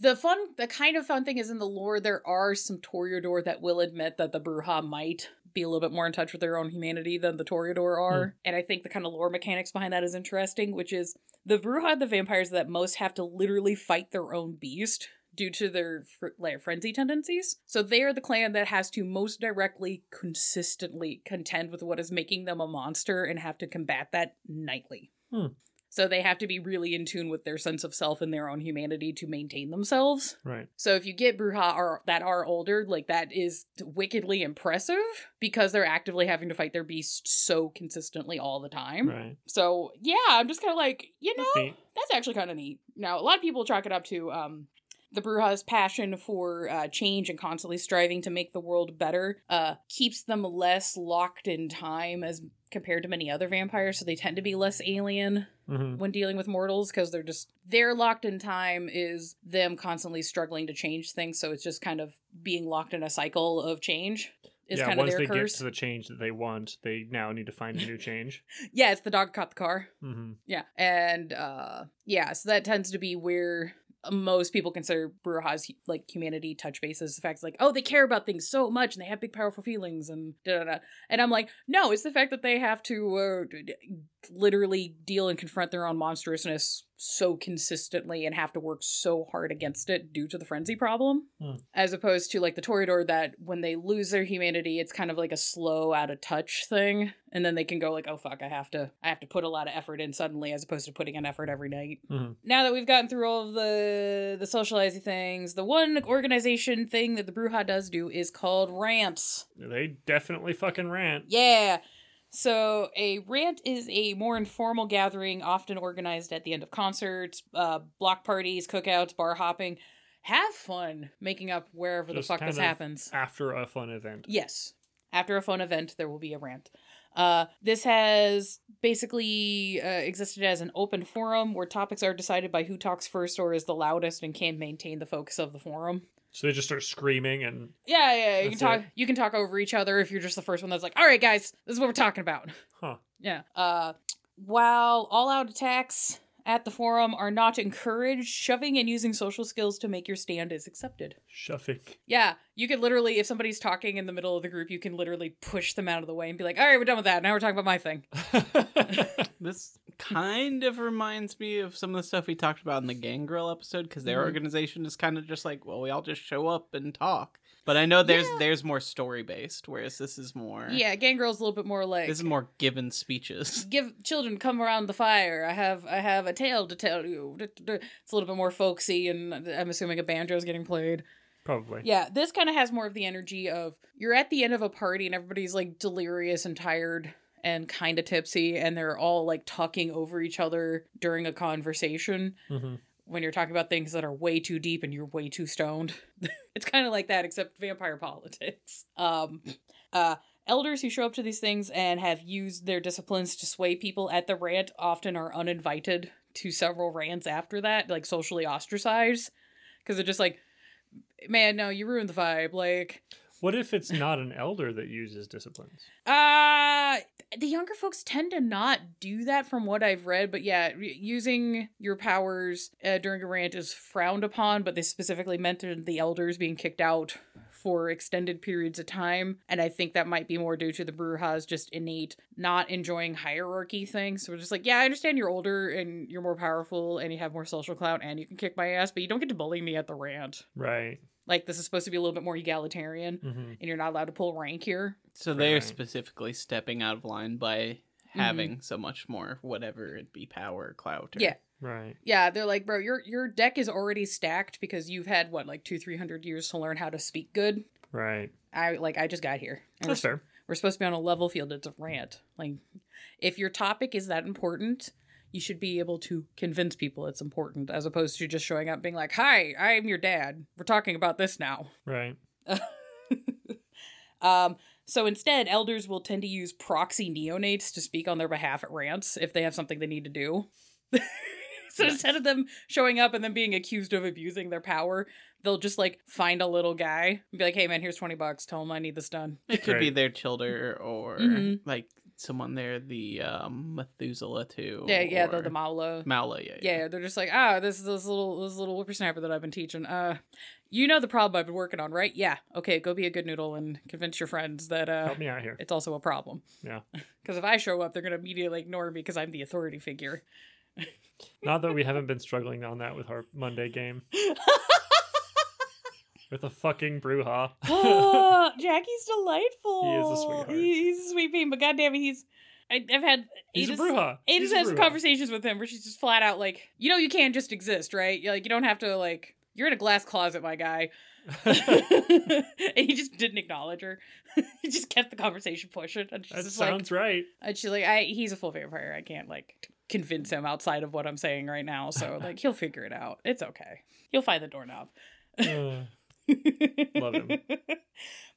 The fun, the kind of fun thing is in the lore, there are some Toreador that will admit that the Brujah might be a little bit more in touch with their own humanity than the Toreador are. Mm. And I think the kind of lore mechanics behind that is interesting, which is the Brujah, the vampires that most have to literally fight their own beast due to their fr- like, frenzy tendencies. So they are the clan that has to most directly, consistently contend with what is making them a monster and have to combat that nightly. Hmm. So they have to be really in tune with their sense of self and their own humanity to maintain themselves. Right. So if you get Brujah or that are older, like that is wickedly impressive because they're actively having to fight their beast so consistently all the time. Right. So yeah, I'm just kind of like, you know, that's, that's actually kind of neat. Now, a lot of people chalk it up to um. The Brujah's passion for uh, change and constantly striving to make the world better uh, keeps them less locked in time as compared to many other vampires, so they tend to be less alien mm-hmm. when dealing with mortals, because they're just, their locked in time is them constantly struggling to change things, so it's just kind of being locked in a cycle of change. Is yeah, kind of once their they curse. Get to the change that they want, they now need to find a new change. Yeah, it's the dog caught the car. Mm-hmm. Yeah, and uh, yeah, so that tends to be where most people consider Brujah's like humanity touch bases. The fact like, oh, they care about things so much and they have big powerful feelings and da da da. And I'm like, no, it's the fact that they have to uh, d- d- literally deal and confront their own monstrousness so consistently and have to work so hard against it due to the frenzy problem, mm. as opposed to like the Toreador that when they lose their humanity, it's kind of like a slow out of touch thing, and then they can go like, oh fuck, I have to, I have to put a lot of effort in suddenly, as opposed to putting in effort every night. Mm-hmm. Now that we've gotten through all of the the socializing things, the one organization thing that the Brujah does do is called rants. They definitely fucking rant. Yeah. So a rant is a more informal gathering often organized at the end of concerts, uh, block parties, cookouts, bar hopping, have fun making up wherever just the fuck this happens. After a fun event. Yes. After a fun event, there will be a rant. Uh, this has basically uh, existed as an open forum where topics are decided by who talks first or is the loudest and can maintain the focus of the forum. So they just start screaming and... Yeah, yeah, you can talk it. You can talk over each other if you're just the first one that's like, all right, guys, this is what we're talking about. Huh. Yeah. Uh, while all-out attacks at the forum are not encouraged, shoving and using social skills to make your stand is accepted. Shoving. Yeah, you could literally, if somebody's talking in the middle of the group, you can literally push them out of the way and be like, all right, we're done with that. Now we're talking about my thing. This kind of reminds me of some of the stuff we talked about in the Gangrel episode, because their mm-hmm. organization is kind of just like, well, we all just show up and talk. But I know there's yeah. there's more story-based, whereas this is more... Yeah, Gangrel's a little bit more like... This is more given speeches. Give children, come around the fire. I have I have a tale to tell you. It's a little bit more folksy, and I'm assuming a banjo's getting played. Probably. Yeah, this kind of has more of the energy of... You're at the end of a party, and everybody's, like, delirious and tired and kind of tipsy, and they're all, like, talking over each other during a conversation. Mm-hmm. When you're talking about things that are way too deep and you're way too stoned. It's kind of like that, except vampire politics. Um, uh, elders who show up to these things and have used their disciplines to sway people at the rant often are uninvited to several rants after that, like socially ostracized. Because they're just like, man, no, you ruined the vibe. Like, what if it's not an elder that uses disciplines? Uh, the younger folks tend to not do that from what I've read, but yeah, re- using your powers uh, during a rant is frowned upon, but they specifically mentioned the elders being kicked out for extended periods of time, and I think that might be more due to the Brujah's just innate not enjoying hierarchy thing. So we're just like, yeah, I understand you're older and you're more powerful and you have more social clout and you can kick my ass, but you don't get to bully me at the rant. Right. Like, this is supposed to be a little bit more egalitarian, mm-hmm. and you're not allowed to pull rank here. So they're right. specifically stepping out of line by having mm-hmm. so much more, whatever it be, power, clout. Or... Yeah. Right. Yeah, they're like, bro, your your deck is already stacked because you've had, what, like two, three hundred years to learn how to speak good? Right. I like, I just got here. And That's we're, fair. We're supposed to be on a level field. It's a rant. Like, if your topic is that important... You should be able to convince people it's important, as opposed to just showing up being like, hi, I'm your dad. We're talking about this now. Right. um, so instead, elders will tend to use proxy neonates to speak on their behalf at rants if they have something they need to do. So yes. Instead of them showing up and then being accused of abusing their power, they'll just, like, find a little guy and be like, hey, man, here's twenty bucks. Tell him I need this done. It could right. be their children or, mm-hmm. like... someone there, the um, Methuselah too. Yeah, yeah, the, the Maula. Maula, yeah, yeah. Yeah, they're just like, ah, oh, this is this little this little whippersnapper that I've been teaching. Uh, you know the problem I've been working on, right? Yeah. Okay, go be a good noodle and convince your friends that uh, help me out here. It's also a problem. Yeah. Because if I show up, they're gonna immediately ignore me because I'm the authority figure. Not that we haven't been struggling on that with our Monday game. With a fucking Brujah. Oh, Jackie's delightful. He is a sweetheart. He, he's a sweet bean, but goddamn it, he's... I, I've had... He's Ada's, a Brujah. Ada's had conversations with him where she's just flat out like, you know you can't just exist, right? You're like, you don't have to, like... You're in a glass closet, my guy. And he just didn't acknowledge her. He just kept the conversation pushing. And that sounds like, right. And she's like, I, he's a full vampire. I can't, like... T- convince him outside of what I'm saying right now. So, like, he'll figure it out. It's okay. He'll find the doorknob. Uh. Love him.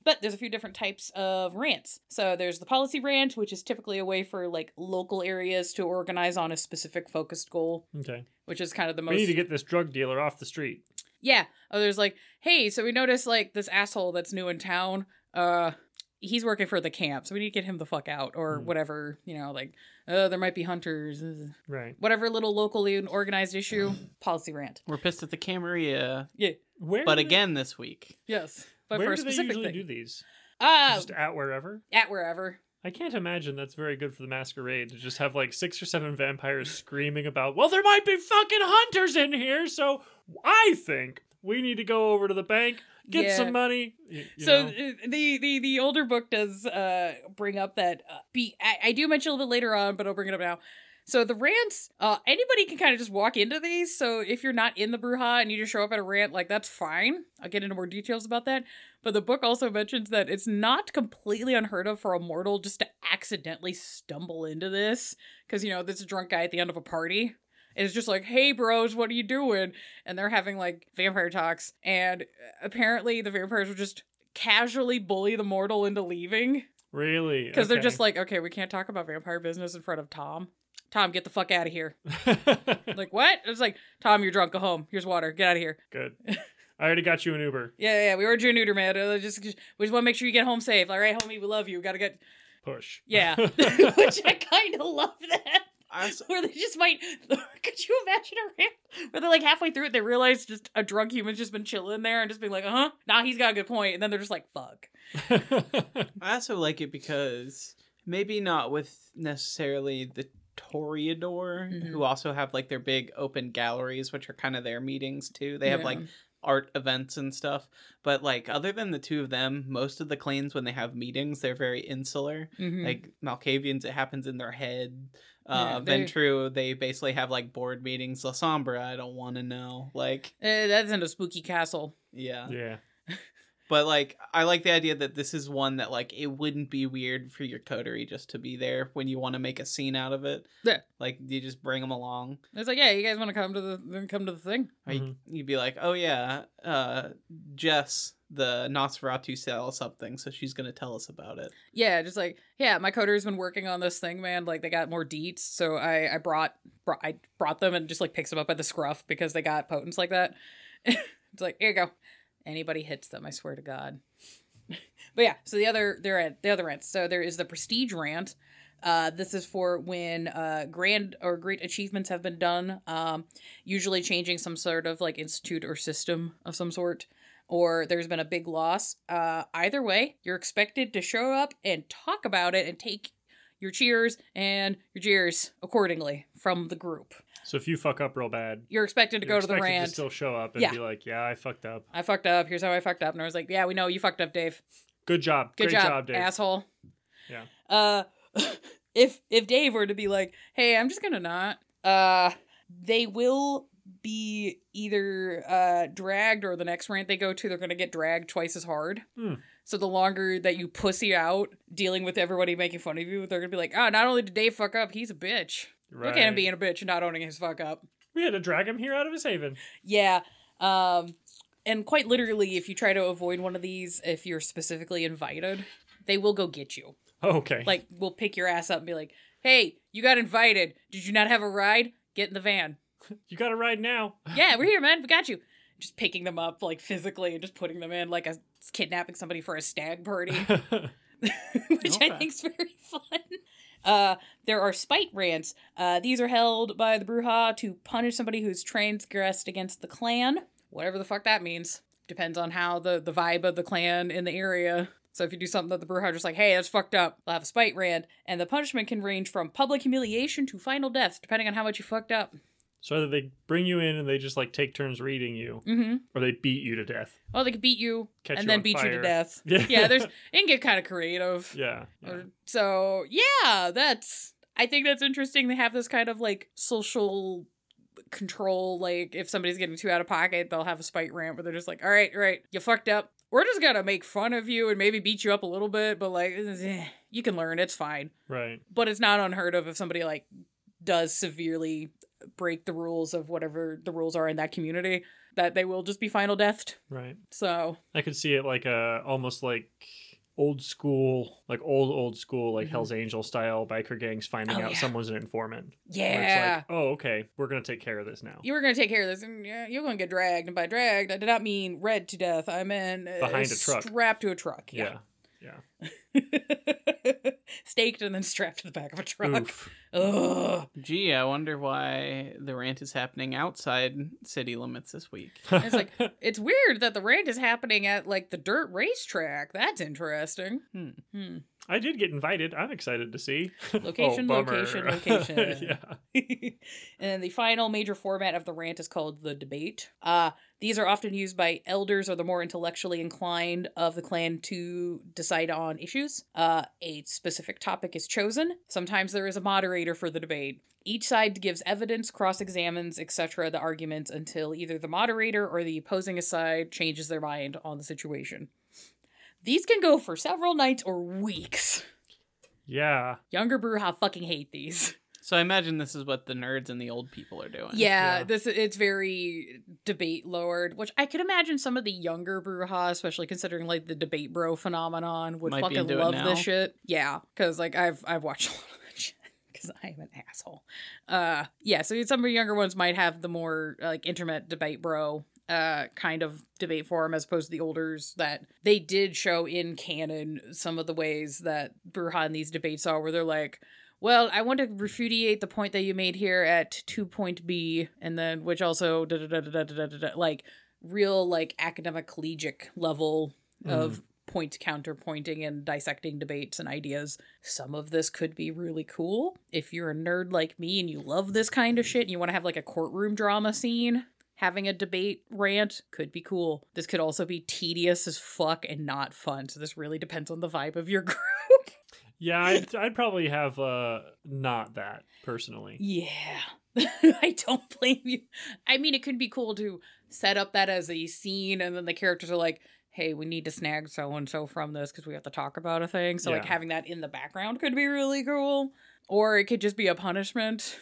But there's a few different types of rants. So there's the policy rant, which is typically a way for like local areas to organize on a specific focused goal. Okay. Which is kind of the most. We need to get this drug dealer off the street. Yeah. Oh, there's like, hey, so we noticed like this asshole that's new in town. Uh, he's working for the camp, so we need to get him the fuck out or mm. whatever. You know, like, oh, there might be hunters. Right. Whatever little locally organized issue. Policy rant. We're pissed at the Camarilla. Yeah. Where but again they... this week. Yes. But where for a specific thing. Where do they usually thing. do these? Uh, just at wherever? At wherever. I can't imagine that's very good for the Masquerade to just have like six or seven vampires screaming about, well, there might be fucking hunters in here, so I think we need to go over to the bank, get yeah. some money. You, you so the, the the older book does uh, bring up that, uh, be, I, I do mention a little bit later on, but I'll bring it up now. So the rants, uh, anybody can kind of just walk into these. So if you're not in the Brujah and you just show up at a rant, like, that's fine. I'll get into more details about that. But the book also mentions that it's not completely unheard of for a mortal just to accidentally stumble into this. Because, you know, this drunk guy at the end of a party. And it's just like, hey, bros, what are you doing? And they're having, like, vampire talks. And apparently the vampires will just casually bully the mortal into leaving. Really? Because okay. They're just like, okay, we can't talk about vampire business in front of Tom. Tom, get the fuck out of here. Like, what? It's like, Tom, you're drunk. Go home. Here's water. Get out of here. Good. I already got you an Uber. yeah, yeah, we ordered you an Uber, man. Just, just, we just want to make sure you get home safe. All right, homie, we love you. We gotta get... Push. Yeah. Which I kind of love that. So... Where they just might... Could you imagine a rant where they're like halfway through it, they realize just a drunk human's just been chilling there and just being like, uh-huh, nah, he's got a good point. And then they're just like, fuck. I also like it because maybe not with necessarily the Toreador, mm-hmm. who also have like their big open galleries, which are kind of their meetings too. They yeah. have like art events and stuff, but like other than the two of them, most of the clans, when they have meetings, they're very insular. Mm-hmm. Like Malkavians, it happens in their head. Uh, yeah, Ventrue, they basically have like board meetings. Lasombra, I don't want to know. Like eh, that's in a spooky castle. Yeah. Yeah. But, like, I like the idea that this is one that, like, it wouldn't be weird for your coterie just to be there when you want to make a scene out of it. Yeah. Like, you just bring them along. It's like, yeah, you guys want to come to the come to the thing? Mm-hmm. You, you'd be like, oh, yeah, uh, Jess, the Nosferatu, sell something, so she's going to tell us about it. Yeah, just like, yeah, my coterie's been working on this thing, man. Like, they got more deets, so I, I, brought, brought, I brought them and just, like, picks them up at the scruff because they got potence like that. It's like, here you go. Anybody hits them, I swear to God. But yeah, so the other they're at the other rants. So there is the prestige rant. Uh, this is for when uh, grand or great achievements have been done, um, usually changing some sort of like institute or system of some sort, or there's been a big loss. Uh, either way, you're expected to show up and talk about it and take your cheers and your jeers accordingly from the group. So if you fuck up real bad, you're expected to you're go expected to the rant. To still show up and yeah. be like, "Yeah, I fucked up. I fucked up. Here's how I fucked up." And I was like, "Yeah, we know you fucked up, Dave. Good job. Good Great job, job, Dave. Asshole." Yeah. Uh, if if Dave were to be like, "Hey, I'm just gonna not," uh, they will be either uh dragged or the next rant they go to, they're gonna get dragged twice as hard. Hmm. So the longer that you pussy out dealing with everybody making fun of you, they're gonna be like, "Oh, not only did Dave fuck up, he's a bitch." Right. Look at him being a bitch and not owning his fuck up. We had to drag him here out of his haven. Yeah. Um, and quite literally, if you try to avoid one of these, if you're specifically invited, they will go get you. Oh, okay. Like, we'll pick your ass up and be like, hey, you got invited. Did you not have a ride? Get in the van. You got a ride now. Yeah, we're here, man. We got you. Just picking them up, like, physically and just putting them in, like, a, kidnapping somebody for a stag party. Which okay. I think's very fun. Uh, there are spite rants. Uh, these are held by the Brujah to punish somebody who's transgressed against the clan. Whatever the fuck that means. Depends on how the, the vibe of the clan in the area. So if you do something that the Brujah are just like, hey, that's fucked up, they'll have a spite rant. And the punishment can range from public humiliation to final death, depending on how much you fucked up. So either they bring you in and they just, like, take turns reading you, mm-hmm. or they beat you to death. Well, they could beat you Catch and you then beat fire. you to death. Yeah, yeah there's, it can get kind of creative. Yeah, yeah. So, yeah, that's, I think that's interesting. They have this kind of, like, social control. Like, if somebody's getting too out of pocket, they'll have a spite rant where they're just like, all right, all right, you fucked up. We're just going to make fun of you and maybe beat you up a little bit, but, like, eh, you can learn. It's fine. Right. But it's not unheard of if somebody, like, does severely break the rules of whatever the rules are in that community, that they will just be final deathed. Right. So I could see it like a almost like old school, like old old school, like mm-hmm. Hell's Angel style biker gangs finding oh, out yeah. someone's an informant. Yeah. Where it's like, oh, okay, we're gonna take care of this now. You were gonna take care of this, and yeah, you're gonna get dragged. And by dragged, I did not mean read to death. I meant uh, behind a truck, strapped to a truck. Yeah. Yeah. yeah. Staked and then strapped to the back of a truck. Oof. Ugh. Gee, I wonder why the rant is happening outside city limits this week. It's like, it's weird that the rant is happening at, like, the dirt racetrack. That's interesting. Hmm. Hmm. I did get invited. I'm excited to see. Location, oh, location, location. Yeah. And the final major format of the rant is called the debate. Uh, these are often used by elders or the more intellectually inclined of the clan to decide on issues. Uh, a specific topic is chosen. Sometimes there is a moderator for the debate. Each side gives evidence, cross-examines, et cetera the arguments until either the moderator or the opposing side changes their mind on the situation. These can go for several nights or weeks. Yeah. Younger Brujah fucking hate these. So I imagine this is what the nerds and the old people are doing. Yeah, yeah. This it's very debate lowered, which I could imagine some of the younger Brujah, especially considering like the debate bro phenomenon, would Might fucking love this shit. Yeah, because like I've I've watched a lot of that shit. I'm an asshole. Uh, yeah, so some of the younger ones might have the more like internet debate bro uh kind of debate forum as opposed to the olders that they did show in canon some of the ways that Brujah in these debates are where they're like, well, I want to refudiate the point that you made here at two point B and then which also da da da da da da da like real like academic collegiate level mm. of point counterpointing and dissecting debates and ideas. Some of this could be really cool if you're a nerd like me and you love this kind of shit and you want to have like a courtroom drama scene. Having a debate rant could be cool. This could also be tedious as fuck and not fun, so this really depends on the vibe of your group. Yeah, I'd, I'd probably have uh not that personally. Yeah. I don't blame you. I mean, it could be cool to set up that as a scene and then the characters are like, hey, we need to snag so-and-so from this because we have to talk about a thing. So, yeah. like, having that in the background could be really cool. Or it could just be a punishment.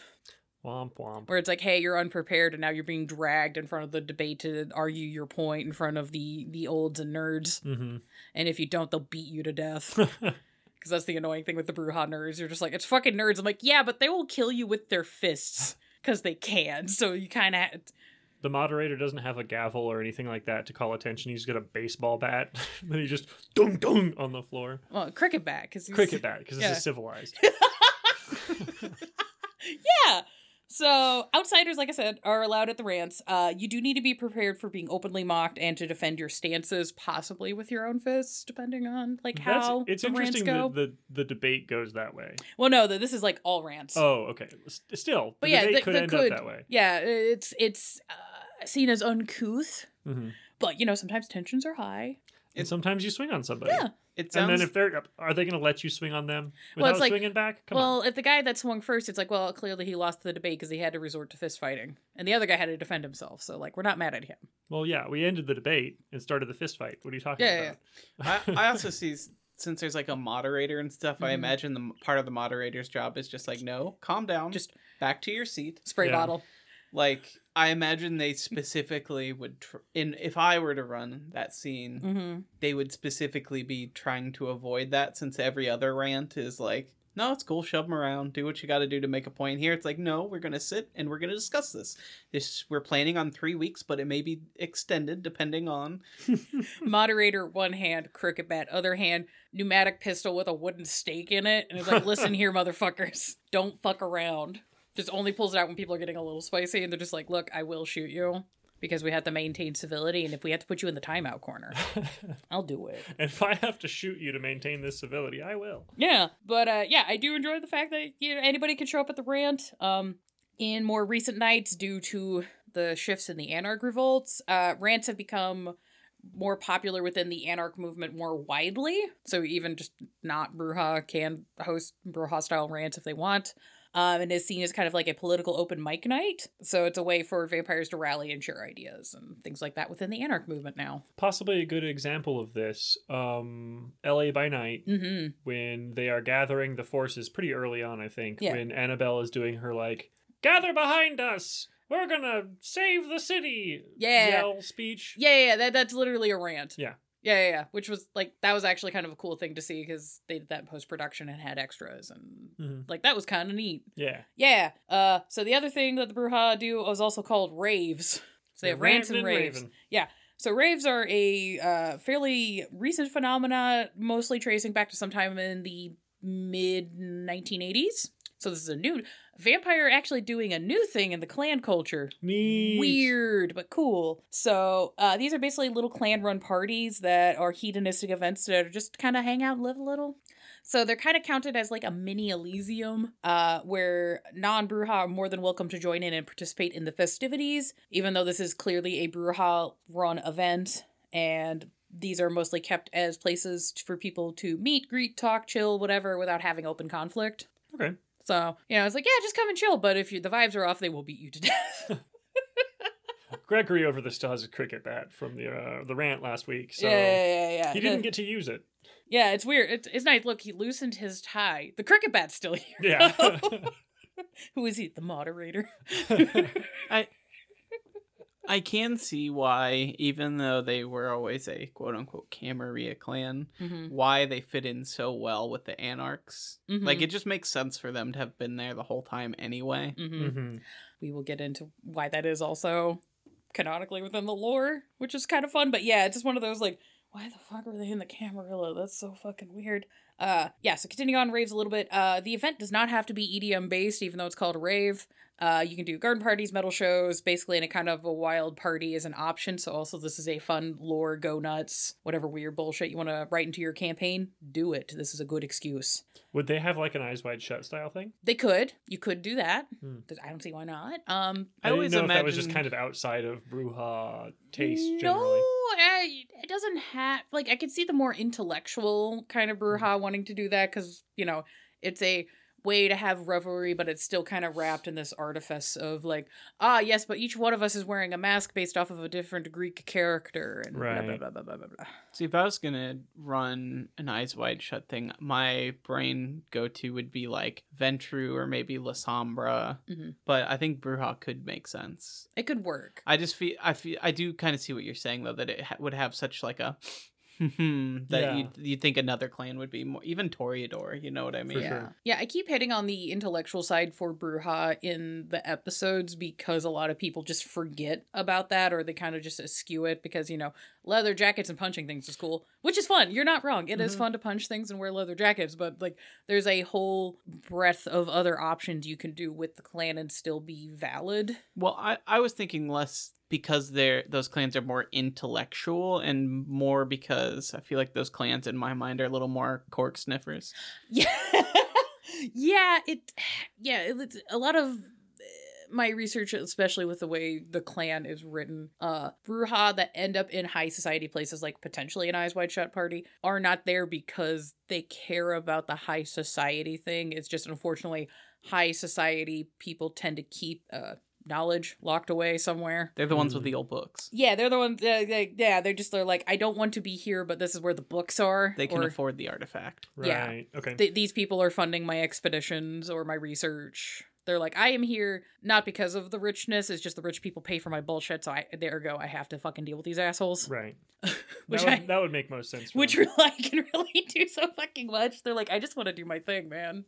Womp womp. Where it's like, hey, you're unprepared and now you're being dragged in front of the debate to argue your point in front of the, the olds and nerds. Mm-hmm. And if you don't, they'll beat you to death. Because that's the annoying thing with the Brujah nerds. You're just like, it's fucking nerds. I'm like, yeah, but they will kill you with their fists because they can. So you kind of... The moderator doesn't have a gavel or anything like that to call attention. He's got a baseball bat. And then he just dung dung on the floor. Well, cricket bat. Cause cricket bat, because yeah. This is civilized. Yeah. So outsiders, like I said, are allowed at the rants. Uh, you do need to be prepared for being openly mocked and to defend your stances, possibly with your own fists, depending on like how That's, it's the interesting rants go. The, the, the debate goes that way. Well, no, the, this is like all rants. Oh, okay. Still, but the yeah, debate the, could the, end could, up that way. Yeah, it's it's. Uh, seen as uncouth, mm-hmm. but you know sometimes tensions are high and sometimes you swing on somebody. Yeah, it sounds... And then if they're are they going to let you swing on them without well, it's like, swinging back? Come well on. If the guy that swung first, it's like, well, clearly he lost the debate because he had to resort to fist fighting and the other guy had to defend himself, so like we're not mad at him. Well, yeah, we ended the debate and started the fist fight. What are you talking yeah, about? Yeah, yeah. I, I also see, since there's like a moderator and stuff, mm-hmm. I imagine the part of the moderator's job is just like, no, calm down, just back to your seat, spray yeah. bottle. Like, I imagine they specifically would, tr- in if I were to run that scene, mm-hmm. they would specifically be trying to avoid that, since every other rant is like, no, it's cool, shove them around, do what you got to do to make a point here. It's like, no, we're going to sit and we're going to discuss this. This we're planning on three weeks, but it may be extended depending on. Moderator, one hand, cricket bat, other hand, pneumatic pistol with a wooden stake in it. And it's like, listen here, motherfuckers, don't fuck around. Just only pulls it out when people are getting a little spicy, and they're just like, look, I will shoot you because we have to maintain civility, and if we have to put you in the timeout corner, I'll do it. And if I have to shoot you to maintain this civility, I will. Yeah, but uh, yeah, I do enjoy the fact that you know, anybody can show up at the rant. Um, in more recent nights, due to the shifts in the Anarch Revolts, uh, rants have become more popular within the Anarch movement more widely, so even just not Brujah can host Brujah-style rants if they want. Um, and is seen as kind of like a political open mic night. So it's a way for vampires to rally and share ideas and things like that within the Anarch movement now. Possibly a good example of this, um, L A by Night, mm-hmm. when they are gathering the forces pretty early on, I think, yeah. when Annabelle is doing her like, gather behind us! We're gonna save the city! Yeah. Yell speech. Yeah, yeah, yeah. That, that's literally a rant. Yeah. Yeah, yeah, yeah, which was, like, that was actually kind of a cool thing to see because they did that in post-production and had extras, and, mm-hmm. like, that was kind of neat. Yeah. Yeah. Uh, so the other thing that the Brujah do is also called Raves. So they have rants and raves. Raven. Yeah. So raves are a uh, fairly recent phenomena, mostly tracing back to sometime in the mid nineteen eighties. So this is a new... Vampire actually doing a new thing in the clan culture. Neat. Weird, but cool. So uh, these are basically little clan-run parties that are hedonistic events that are just kind of hang out and live a little. So they're kind of counted as like a mini Elysium uh, where non-Brujah are more than welcome to join in and participate in the festivities, even though this is clearly a Brujah-run event. And these are mostly kept as places for people to meet, greet, talk, chill, whatever, without having open conflict. Okay. So, you know, I was like, yeah, just come and chill. But if you, the vibes are off, they will beat you to death. Gregory over this still has a cricket bat from the uh, the rant last week. So yeah, yeah, yeah, yeah. He didn't get to use it. Yeah, it's weird. It's, it's nice. Look, he loosened his tie. The cricket bat's still here. Yeah. Who is he? The moderator. I I can see why, even though they were always a quote-unquote Camarilla clan, mm-hmm. why they fit in so well with the Anarchs. Mm-hmm. Like, it just makes sense for them to have been there the whole time anyway. Mm-hmm. Mm-hmm. We will get into why that is also canonically within the lore, which is kind of fun. But yeah, it's just one of those, like, why the fuck were they in the Camarilla? That's so fucking weird. Uh, yeah, so continuing on Raves a little bit. Uh, the event does not have to be E D M-based, even though it's called a rave. Uh, you can do garden parties, metal shows, basically any kind of a wild party is an option. So also this is a fun lore, go nuts, whatever weird bullshit you want to write into your campaign, do it. This is a good excuse. Would they have like an Eyes Wide Shut style thing? They could. You could do that. Hmm. I don't see why not. Um, I, I didn't always know imagine... if that was just kind of outside of Brujah taste no, generally. No, it doesn't have, like I could see the more intellectual kind of Brujah mm-hmm. wanting to do that because, you know, it's a way to have revelry, but it's still kind of wrapped in this artifice of like, ah, yes, but each one of us is wearing a mask based off of a different Greek character. And right. Blah, blah, blah, blah, blah, blah. See, if I was going to run an Eyes Wide Shut thing, my brain go-to would be like Ventrue or maybe Lasombra. Mm-hmm. But I think Brujah could make sense. It could work. I just feel, I feel, I do kind of see what you're saying though, that it ha- would have such like a... that yeah. you'd, you'd think another clan would be more, even Toreador, you know what I mean? Yeah. Sure. Yeah, I keep hitting on the intellectual side for Brujah in the episodes because a lot of people just forget about that or they kind of just eschew it because, you know, leather jackets and punching things is cool, which is fun. You're not wrong. It mm-hmm. is fun to punch things and wear leather jackets, but like there's a whole breadth of other options you can do with the clan and still be valid. Well, I, I was thinking less... because they're those clans are more intellectual and more because I feel like those clans in my mind are a little more cork sniffers. Yeah. yeah, it yeah, it, a lot of my research, especially with the way the clan is written, uh Brujah that end up in high society places like potentially an Eyes Wide Shut party are not there because they care about the high society thing. It's just unfortunately high society people tend to keep uh knowledge locked away somewhere. They're the ones mm. with the old books. Yeah, they're the ones. Uh, they, yeah, they're just they're like, I don't want to be here, but this is where the books are. They can or, afford the artifact. Right. Yeah. Okay. Th- these people are funding my expeditions or my research. They're like, I am here not because of the richness. It's just the rich people pay for my bullshit. So I, there go. I have to fucking deal with these assholes. Right. which that would, I, that would make most sense. Which really, I can really do so fucking much. They're like, I just want to do my thing, man.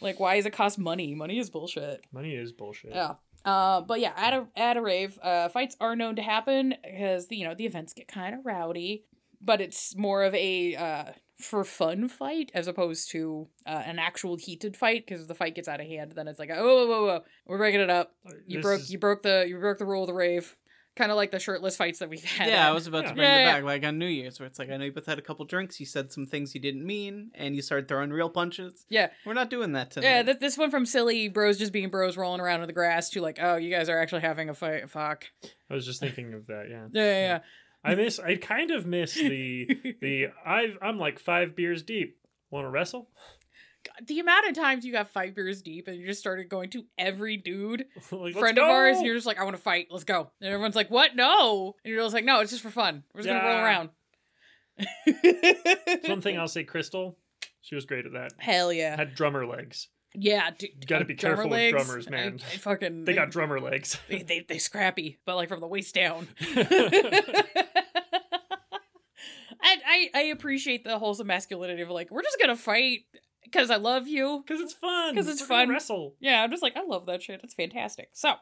Like, why does it cost money? Money is bullshit. Money is bullshit. Yeah. Uh, but yeah, at a at a rave, uh, fights are known to happen because you know the events get kind of rowdy, but it's more of a uh, for fun fight as opposed to uh, an actual heated fight. Because if the fight gets out of hand, then it's like, oh, whoa, whoa, whoa. We're breaking it up. You this broke, is... you broke the, you broke the rule of the rave. Kind of like the shirtless fights that we've had. Yeah, on. I was about yeah. to bring yeah, it back, yeah. like on New Year's, where it's like, I know you both had a couple drinks, you said some things you didn't mean, and you started throwing real punches. Yeah. We're not doing that tonight. Yeah, th- this one from silly bros just being bros rolling around in the grass to like, oh, you guys are actually having a fight. Fuck. I was just thinking of that, yeah. yeah, yeah, yeah. I miss, I kind of miss the, the I've, I'm like five beers deep. Want to wrestle? God, the amount of times you got five beers deep and you just started going to every dude like, friend of ours and you're just like, I want to fight, let's go. And everyone's like, what? No. And you're just like, no, it's just for fun. We're just yeah. going to roll around. One thing I'll say, Crystal, she was great at that. Hell yeah. Had drummer legs. Yeah. D- you got to be careful legs, with drummers, man. I, I fucking, they, they got drummer legs. they, they, they scrappy, but like from the waist down. I, I, I appreciate the wholesome masculinity of like, we're just going to fight. Because I love you. Because it's fun. Because it's We're fun. Wrestle. Yeah, I'm just like, I love that shit. It's fantastic. So,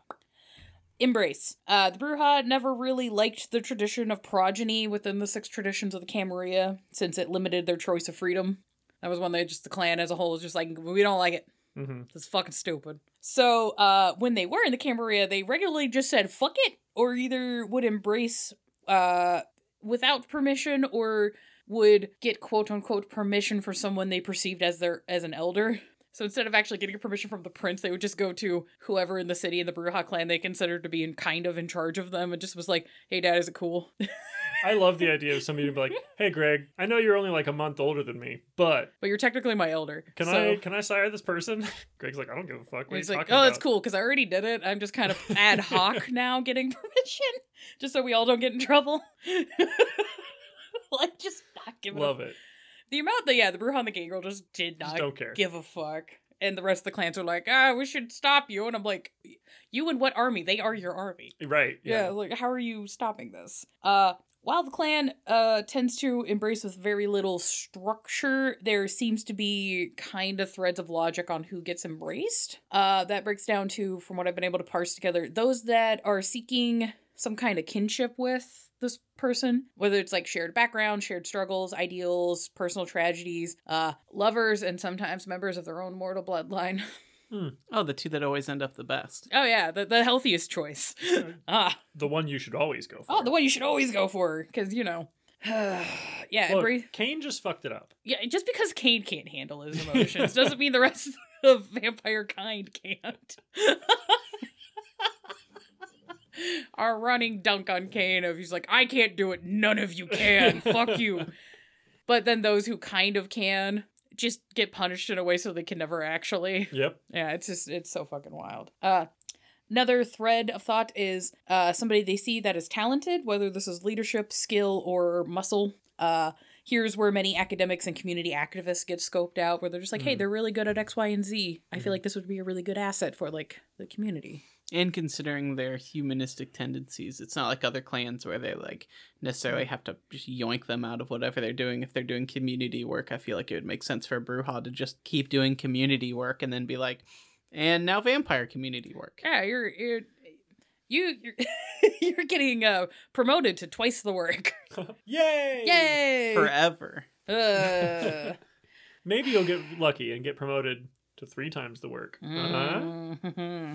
embrace. Uh, the Brujah never really liked the tradition of progeny within the six traditions of the Camarilla, since it limited their choice of freedom. That was when they just, the clan as a whole was just like, we don't like it. Mm-hmm. It's fucking stupid. So, uh, when they were in the Camarilla, they regularly just said, fuck it, or either would embrace uh, without permission or... would get quote-unquote permission for someone they perceived as their as an elder. So instead of actually getting permission from the prince, they would just go to whoever in the city in the Brujah clan they considered to be in kind of in charge of them and just was like, hey, dad, is it cool? I love the idea of somebody to be like, hey, Greg, I know you're only like a month older than me, but... But you're technically my elder. Can so... I can I sire this person? Greg's like, I don't give a fuck. What He's are you like, talking oh, about? That's cool, because I already did it. I'm just kind of ad hoc now getting permission, just so we all don't get in trouble. Like, just not giving a fuck. Love it. The amount that, yeah, the Brujah and the Gangrel just did not just give a fuck. and the rest of the clans are like, ah, we should stop you. And I'm like, you and what army? They are your army. Right. Yeah. yeah like, how are you stopping this? Uh, While the clan uh, tends to embrace with very little structure, there seems to be kind of threads of logic on who gets embraced. Uh, that breaks down to, from what I've been able to parse together, those that are seeking some kind of kinship with this person, whether it's like shared background, shared struggles, ideals, personal tragedies, uh, lovers, and sometimes members of their own mortal bloodline. Hmm. Oh, the two that always end up the best. Oh, yeah, the, the healthiest choice. ah, The one you should always go for. Oh, the one you should always go for, because, you know. yeah, Look, Bri- Cain just fucked it up. Yeah, just because Cain can't handle his emotions doesn't mean the rest of vampire kind can't. Our running dunk on Cain of he's like, I can't do it, none of you can, fuck you. But then those who kind of can just get punished in a way so they can never actually. Yep. Yeah, it's just, it's so fucking wild. Uh, another thread of thought is uh, somebody they see that is talented, whether this is leadership, skill, or muscle. Uh, here's where many academics and community activists get scoped out, where they're just like, mm. hey, they're really good at X, Y, and Z. I mm. feel like this would be a really good asset for, like, the community. And considering their humanistic tendencies, it's not like other clans where they like necessarily have to just yoink them out of whatever they're doing. If they're doing community work, I feel like it would make sense for Brujah to just keep doing community work and then be like, and now vampire community work. Yeah, you're you're you you're, you're getting uh, promoted to twice the work. Yay! Yay! Forever. Uh. Maybe you'll get lucky and get promoted to three times the work. Uh-huh. Mm-hmm.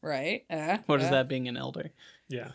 Right. Uh, what uh. is that, being an elder? Yeah.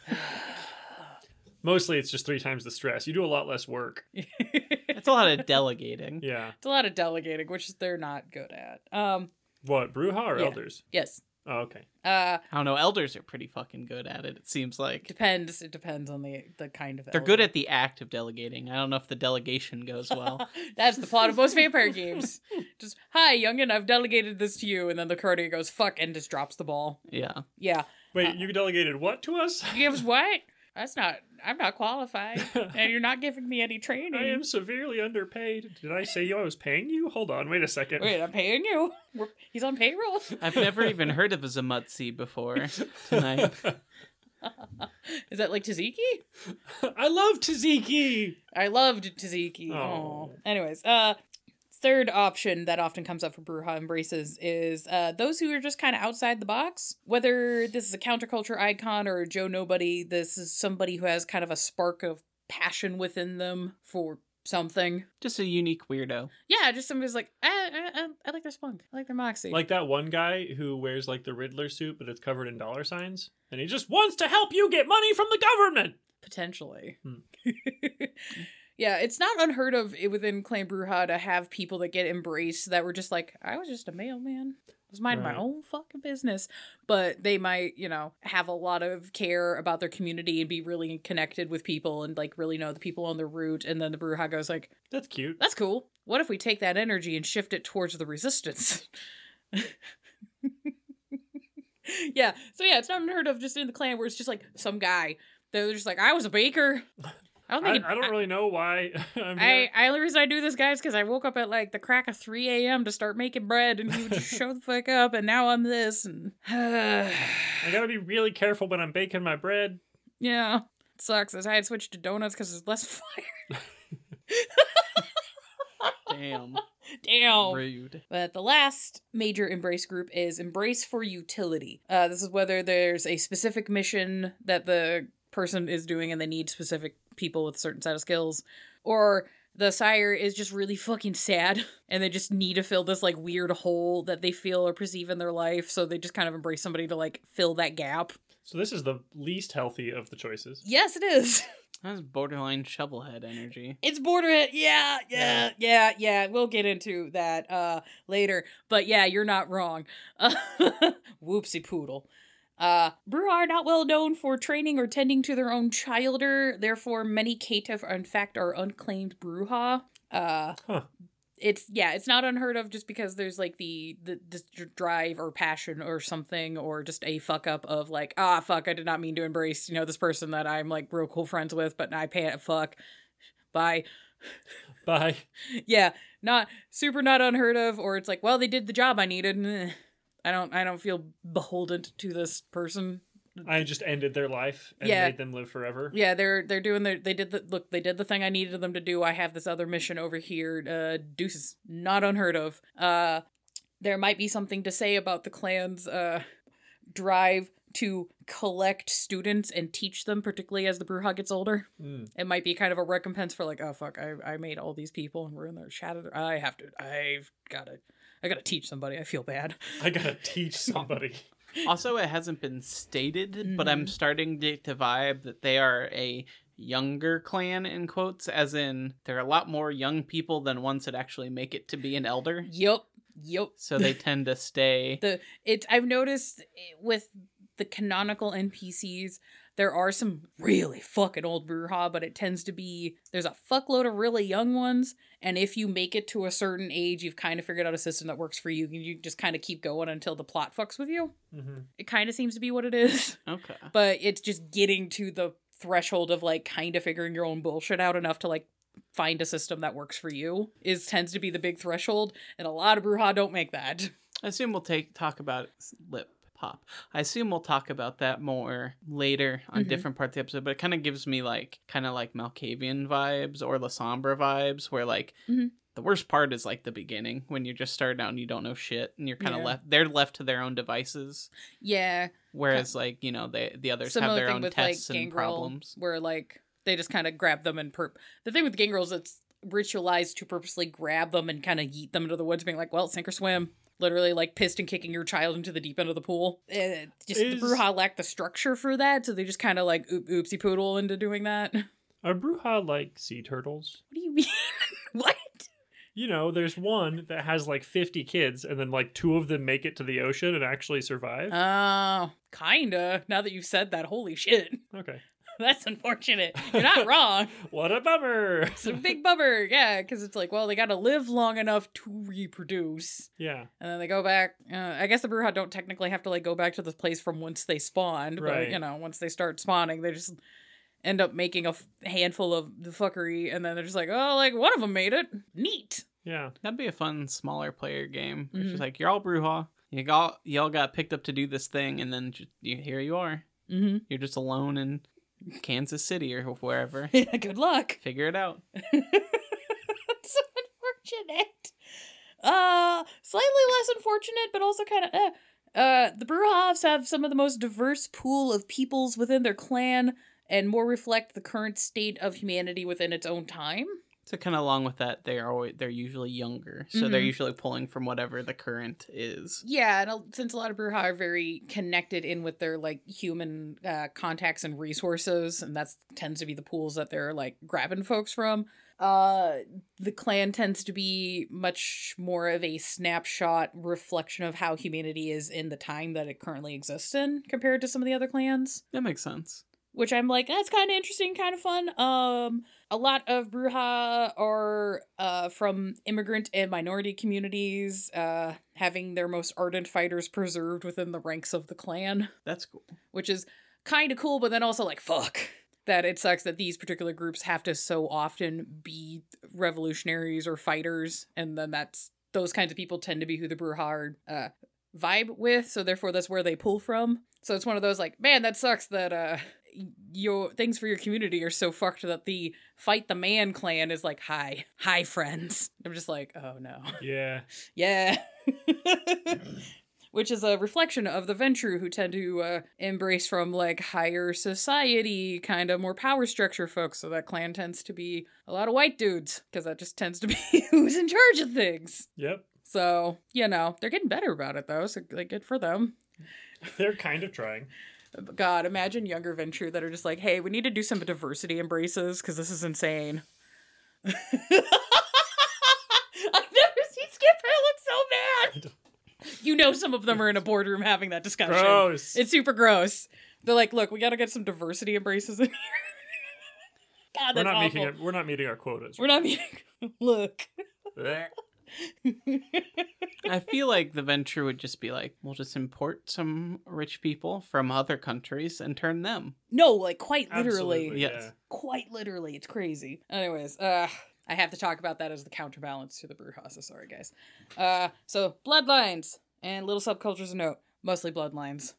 Mostly it's just three times the stress. You do a lot less work. It's a lot of delegating. Yeah. It's a lot of delegating, which they're not good at. Um, what, Brujah or yeah. elders? Yes. Oh, okay. Uh, I don't know. Elders are pretty fucking good at it, it seems like. Depends. It depends on the the kind of elder. They're good at the act of delegating. I don't know if the delegation goes well. That's the plot of most vampire games. Just, hi, youngin', I've delegated this to you. And then the courtier goes, fuck, and just drops the ball. Yeah. Yeah. Wait, uh, you delegated what to us? You gave us what? That's not, I'm not qualified. And you're not giving me any training. I am severely underpaid. Did I say you I was paying you? Hold on, wait a second. Wait, I'm paying you? We're, he's on payroll? I've never even heard of a Zamutsi before tonight. Is that like Tzatziki? I love Tzatziki! I loved Tzatziki. Oh. Anyways, uh... third option that often comes up for Brujah embraces is uh, those who are just kind of outside the box. Whether this is a counterculture icon or a Joe Nobody, this is somebody who has kind of a spark of passion within them for something. Just a unique weirdo. Yeah, just somebody's like, I, I, I, I like their spunk. I like their moxie. Like that one guy who wears like the Riddler suit, but it's covered in dollar signs. And he just wants to help you get money from the government. Potentially. Hmm. Yeah, it's not unheard of within Clan Brujah to have people that get embraced that were just like, I was just a mailman. I was minding right. my own fucking business. But they might, you know, have a lot of care about their community and be really connected with people and, like, really know the people on their route. And then the Brujah goes like, that's cute. That's cool. What if we take that energy and shift it towards the resistance? yeah. So, yeah, it's not unheard of just in the clan where it's just, like, some guy. They're just like, I was a baker. I don't, think I, it, I don't really know why I'm here. I, I, the only reason I do this, guys, because I woke up at, like, the crack of three a.m. to start making bread, and he would just show the fuck up, and now I'm this, and... I gotta be really careful when I'm baking my bread. Yeah. It sucks. I had switched to donuts because there's less fire. Damn. Damn. Rude. But the last major embrace group is embrace for utility. Uh, this is whether there's a specific mission that the person is doing and they need specific people with a certain set of skills, or the sire is just really fucking sad and they just need to fill this like weird hole that they feel or perceive in their life, so they just kind of embrace somebody to like fill that gap. So this is the least healthy of the choices. Yes, it is. That's borderline shovelhead energy. It's borderhead. Yeah, yeah, yeah, yeah. We'll get into that uh later, but yeah, you're not wrong. Whoopsie poodle. Uh, Brujah are not well known for training or tending to their own childer, therefore many caitiff, in fact, are unclaimed Brujah. Uh, huh. It's, yeah, it's not unheard of just because there's, like, the, the, the drive or passion or something, or just a fuck-up of, like, ah, fuck, I did not mean to embrace, you know, this person that I'm, like, real cool friends with, but I pay it, fuck, bye. Bye. Yeah, not super not unheard of, or it's like, well, they did the job I needed. I don't I don't feel beholden to this person. I just ended their life and yeah. made them live forever. Yeah, they're they're doing their they did the look, they did the thing I needed them to do. I have this other mission over here. Uh deuces. Not unheard of. Uh there might be something to say about the clan's uh drive to collect students and teach them, particularly as the Brujah gets older. Mm. It might be kind of a recompense for like, oh fuck, I, I made all these people and we're in their shadow. I have to, I've got to, I got to teach somebody. I feel bad. I got to teach somebody. Also, it hasn't been stated, mm-hmm. but I'm starting to, to vibe that they are a younger clan in quotes, as in there are a lot more young people than ones that actually make it to be an elder. Yep. Yep. So they tend to stay. The it's I've noticed with the canonical N P Cs, there are some really fucking old Brujah, but it tends to be, there's a fuckload of really young ones, and if you make it to a certain age, you've kind of figured out a system that works for you, and you just kind of keep going until the plot fucks with you. Mm-hmm. It kind of seems to be what it is. Okay. But it's just getting to the threshold of, like, kind of figuring your own bullshit out enough to, like, find a system that works for you, is tends to be the big threshold, and a lot of Brujah don't make that. I assume we'll take talk about lip. Pop. I assume we'll talk about that more later on mm-hmm. different parts of the episode, but it kind of gives me like kind of like Malkavian vibes or Lasombra vibes, where like mm-hmm. the worst part is like the beginning when you're just starting out and you don't know shit and you're kind of yeah. left. They're left to their own devices. Yeah. Whereas like you know they the others Similar have their own with, tests like, and Gangrel, problems. Where like they just kind of grab them and perp. The thing with Gangrel is it's ritualized to purposely grab them and kind of yeet them into the woods, being like, well, sink or swim. Literally like pissed and kicking your child into the deep end of the pool. It just is, the Brujah lack the structure for that, so they just kind of like oop, oopsie poodle into doing that. Are Brujah like sea turtles? What do you mean? What? You know, there's one that has like fifty kids, and then like two of them make it to the ocean and actually survive. Oh, uh, kinda. Now that you've said that, holy shit. Okay. That's unfortunate. You're not wrong. What a bummer. It's a big bummer. Yeah, because it's like, well, they got to live long enough to reproduce. Yeah. And then they go back. Uh, I guess the Brujah don't technically have to like go back to the place from once they spawned. Right. But, you know, once they start spawning, they just end up making a f- handful of the fuckery. And then they're just like, oh, like one of them made it. Neat. Yeah. That'd be a fun smaller player game. It's mm-hmm. just like, you're all Brujah. You got, y'all got picked up to do this thing. And then just, you, here you are. Mm-hmm. You're just alone and... Kansas City or wherever. Yeah, good luck. Figure it out. That's unfortunate. Uh, slightly less unfortunate, but also kind of. Uh, uh, the Brujahs have some of the most diverse pool of peoples within their clan, and more reflect the current state of humanity within its own time. So kind of along with that, they are always, they're usually younger, so mm-hmm. they're usually pulling from whatever the current is. Yeah, and a, since a lot of Brujah are very connected in with their like human uh, contacts and resources, and that tends to be the pools that they're like grabbing folks from. Uh, the clan tends to be much more of a snapshot reflection of how humanity is in the time that it currently exists in, compared to some of the other clans. That makes sense. Which I'm like, that's kind of interesting, kind of fun. Um, a lot of Brujah are uh, from immigrant and minority communities, uh, having their most ardent fighters preserved within the ranks of the clan. That's cool. Which is kind of cool, but then also like, fuck. That it sucks that these particular groups have to so often be revolutionaries or fighters. And then that's, those kinds of people tend to be who the Brujah uh, vibe with. So therefore, that's where they pull from. So it's one of those like, man, that sucks that... Uh, your things for your community are so fucked that the Fight the Man clan is like, hi, hi, friends. I'm just like, oh no. Yeah. Yeah. Which is a reflection of the Ventrue, who tend to uh, embrace from like higher society, kind of more power structure folks. So that clan tends to be a lot of white dudes, because that just tends to be who's in charge of things. Yep. So, you know, they're getting better about it though. So like, good for them. They're kind of trying. God, imagine younger Ventrue that are just like, hey, we need to do some diversity embraces because this is insane. I've never seen Skip Hill look so mad. You know some of them are in a boardroom having that discussion. Gross. It's super gross. They're like, look, we got to get some diversity embraces in here. God, that's we're not awful. Making it, we're not meeting our quotas. We're not meeting... Look. I feel like the Ventrue would just be like, we'll just import some rich people from other countries and turn them. No, like quite literally. Absolutely, yes. Yeah. Quite literally. It's crazy. Anyways, uh, I have to talk about that as the counterbalance to the Brujah, so sorry, guys. Uh, so, bloodlines and little subcultures of note. Mostly bloodlines.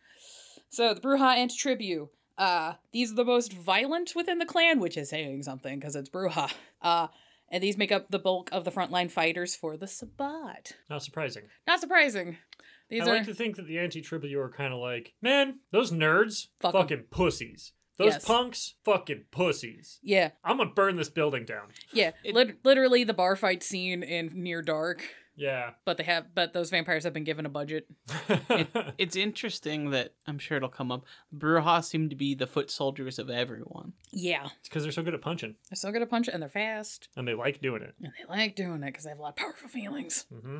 So, the Brujah Antitribu. Uh, these are the most violent within the clan, which is saying something, because it's Brujah. Uh, and these make up the bulk of the frontline fighters for the Sabbat. Not surprising. Not surprising. These I are... like to think that the Antitribu are kind of like, man, those nerds, Fuck fucking em. pussies. Those yes. punks, fucking pussies. Yeah. I'm gonna burn this building down. Yeah, it... Lit- literally the bar fight scene in Near Dark. Yeah. But they have, but those vampires have been given a budget. it, it's interesting that, I'm sure it'll come up, Brujah seem to be the foot soldiers of everyone. Yeah. It's because they're so good at punching. They're so good at punching, and they're fast. And they like doing it. And they like doing it, because they have a lot of powerful feelings. Mm-hmm.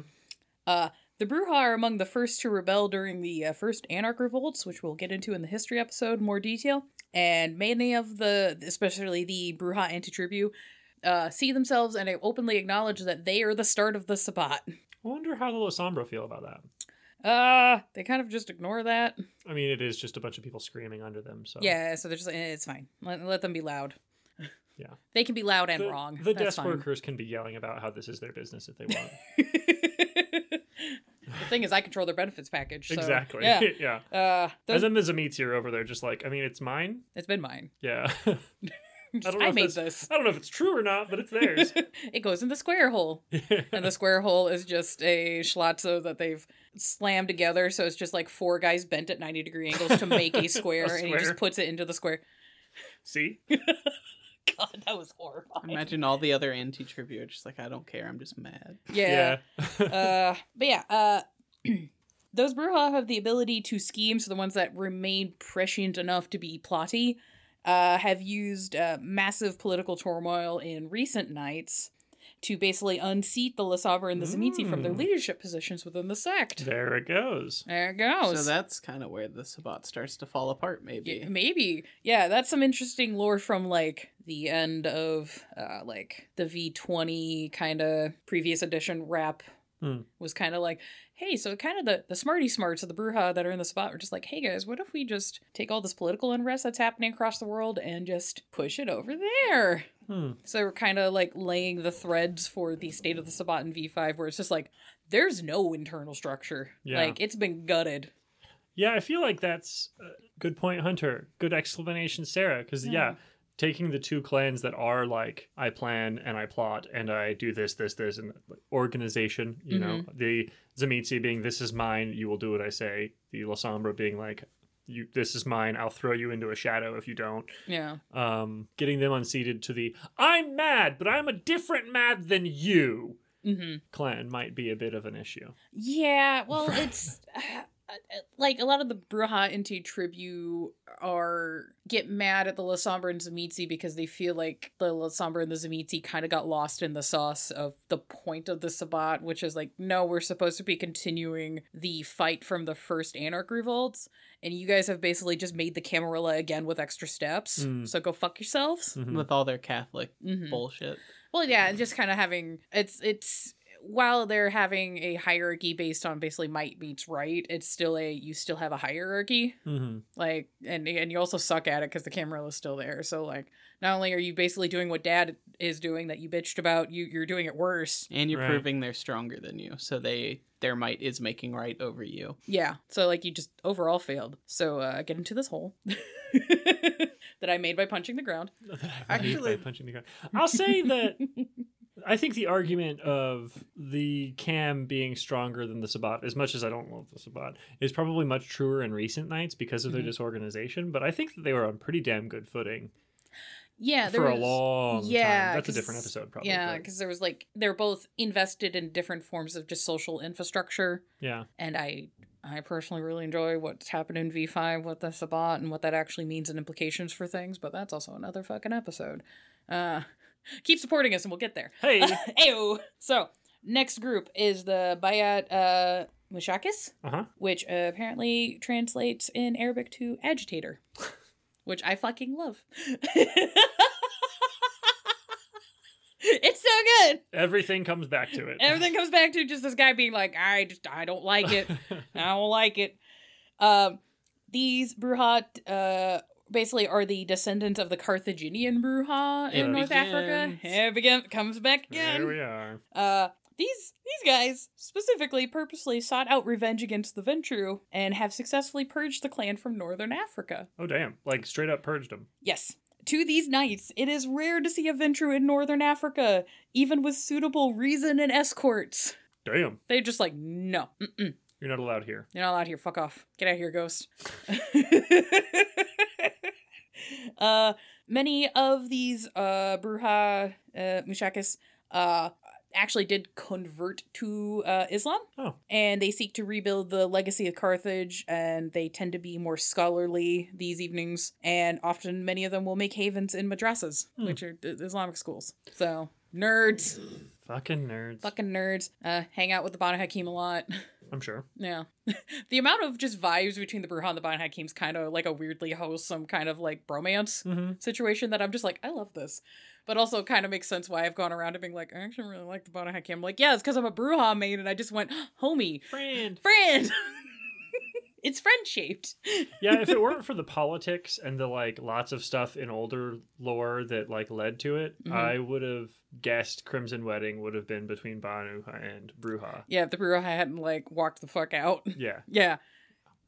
Uh, the Brujah are among the first to rebel during the uh, first Anarch Revolts, which we'll get into in the history episode in more detail. And many of the, especially the Brujah Antitribu, Uh, see themselves and openly acknowledge that they are the start of the Sabbat. I wonder how the Lasombra feel about that. Uh, they kind of just ignore that. I mean, it is just a bunch of people screaming under them. So yeah, so they're just like, eh, it's fine. Let, let them be loud. Yeah. They can be loud and the, wrong. The That's desk fine. Workers can be yelling about how this is their business if they want. The thing is, I control their benefits package. So, exactly. Yeah. yeah. Uh, those... And then there's a meteor over there just like, I mean, it's mine. It's been mine. Yeah. I, don't know I made this. I don't know if it's true or not, but it's theirs. It goes in the square hole. Yeah. And the square hole is just a schlazzo that they've slammed together. So it's just like four guys bent at ninety degree angles to make a square. a square. And he just puts it into the square. See? God, that was horrifying. Imagine all the other Antitribu are just like, I don't care. I'm just mad. Yeah. yeah. uh, but yeah. Uh, those Brujah have the ability to scheme. So the ones that remain prescient enough to be plotty. Uh, have used uh, massive political turmoil in recent nights to basically unseat the Lasombra and the Zemiti mm. from their leadership positions within the sect. There it goes. There it goes. So that's kind of where the Sabbat starts to fall apart, maybe. Yeah, maybe. Yeah, that's some interesting lore from, like, the end of, uh, like, the V twenty kind of previous edition wrap mm. was kind of like... Hey, so kind of the, the smarty smarts of the Brujah that are in the Sabbat are just like, hey guys, what if we just take all this political unrest that's happening across the world and just push it over there? Hmm. So we're kind of like laying the threads for the state of the Sabbat in V five where it's just like, there's no internal structure. Yeah. Like, it's been gutted. Yeah, I feel like that's a good point, Hunter. Good explanation, Sarah. Because, yeah. yeah, taking the two clans that are like, I plan and I plot and I do this, this, this, and organization, you mm-hmm. know, the... Zemitsi being, this is mine, you will do what I say. The Lasombra being like, you, this is mine, I'll throw you into a shadow if you don't. Yeah. Um, getting them unseated to the, I'm mad, but I'm a different mad than you mm-hmm. clan might be a bit of an issue. Yeah, well, it's... Like, a lot of the Brujah Antitribu are get mad at the Lasombra and Zemiti because they feel like the Lasombra and the Zemiti kind of got lost in the sauce of the point of the Sabbat, which is like, no, we're supposed to be continuing the fight from the first Anarch Revolts, and you guys have basically just made the Camarilla again with extra steps, mm. so go fuck yourselves. Mm-hmm. With all their Catholic mm-hmm. bullshit. Well, yeah, and just kind of having... It's... it's While they're having a hierarchy based on basically might beats right, it's still a, you still have a hierarchy. Mm-hmm. Like, and and you also suck at it because the Camarilla is still there. So, like, not only are you basically doing what Dad is doing that you bitched about, you, you're doing it worse. And you're right. proving they're stronger than you. So they their might is making right over you. Yeah. So, like, you just overall failed. So uh, get into this hole that I made by punching the ground. Actually, by punching the ground. I'll say that... I think the argument of the Cam being stronger than the Sabbat, as much as I don't love the Sabbat, is probably much truer in recent nights because of mm-hmm. their disorganization. But I think that they were on pretty damn good footing. Yeah, there for was, a long yeah, time. That's a different episode, probably. Yeah, because there was like they're both invested in different forms of just social infrastructure. Yeah, and I, I personally really enjoy what's happened in V five with the Sabbat and what that actually means and implications for things. But that's also another fucking episode. Uh. Keep supporting us and we'll get there. Hey. Ayo. So, next group is the Bayat uh, Mushakis, uh-huh. which uh, apparently translates in Arabic to agitator, which I fucking love. It's so good. Everything comes back to it. Everything comes back to just this guy being like, I, just, I don't like it. I don't like it. Um, these Brujah... Uh, basically are the descendants of the Carthaginian Brujah in North Africa. Here it begins, comes back again. Here we are. Uh, these these guys specifically purposely sought out revenge against the Ventrue and have successfully purged the clan from northern Africa. Oh, damn. Like, straight up purged them. Yes. To these knights, it is rare to see a Ventrue in northern Africa, even with suitable reason and escorts. Damn. They're just like, no. Mm-mm. You're not allowed here. You're not allowed here. Fuck off. Get out of here, ghost. uh, many of these uh, Brujah uh, Mushakas uh, actually did convert to uh, Islam. Oh. And they seek to rebuild the legacy of Carthage, and they tend to be more scholarly these evenings. And often many of them will make havens in madrasas, mm. which are uh, Islamic schools. So, nerds. Fucking nerds. Fucking nerds. Uh, hang out with the Banu Haqim a lot. I'm sure. Yeah. The amount of just vibes between the Brujah and the Banu Haqim is kind of like a weirdly wholesome kind of like bromance mm-hmm. situation that I'm just like, I love this. But also kind of makes sense why I've gone around and being like, I actually really like the Banu Haqim. I'm like, yeah, it's because I'm a Brujah maid and I just went, homie. Friend. Friend. It's friend-shaped. Yeah, if it weren't for the politics and the, like, lots of stuff in older lore that, like, led to it, mm-hmm. I would have guessed Crimson Wedding would have been between Banu and Brujah. Yeah, if the Brujah hadn't, like, walked the fuck out. Yeah. Yeah.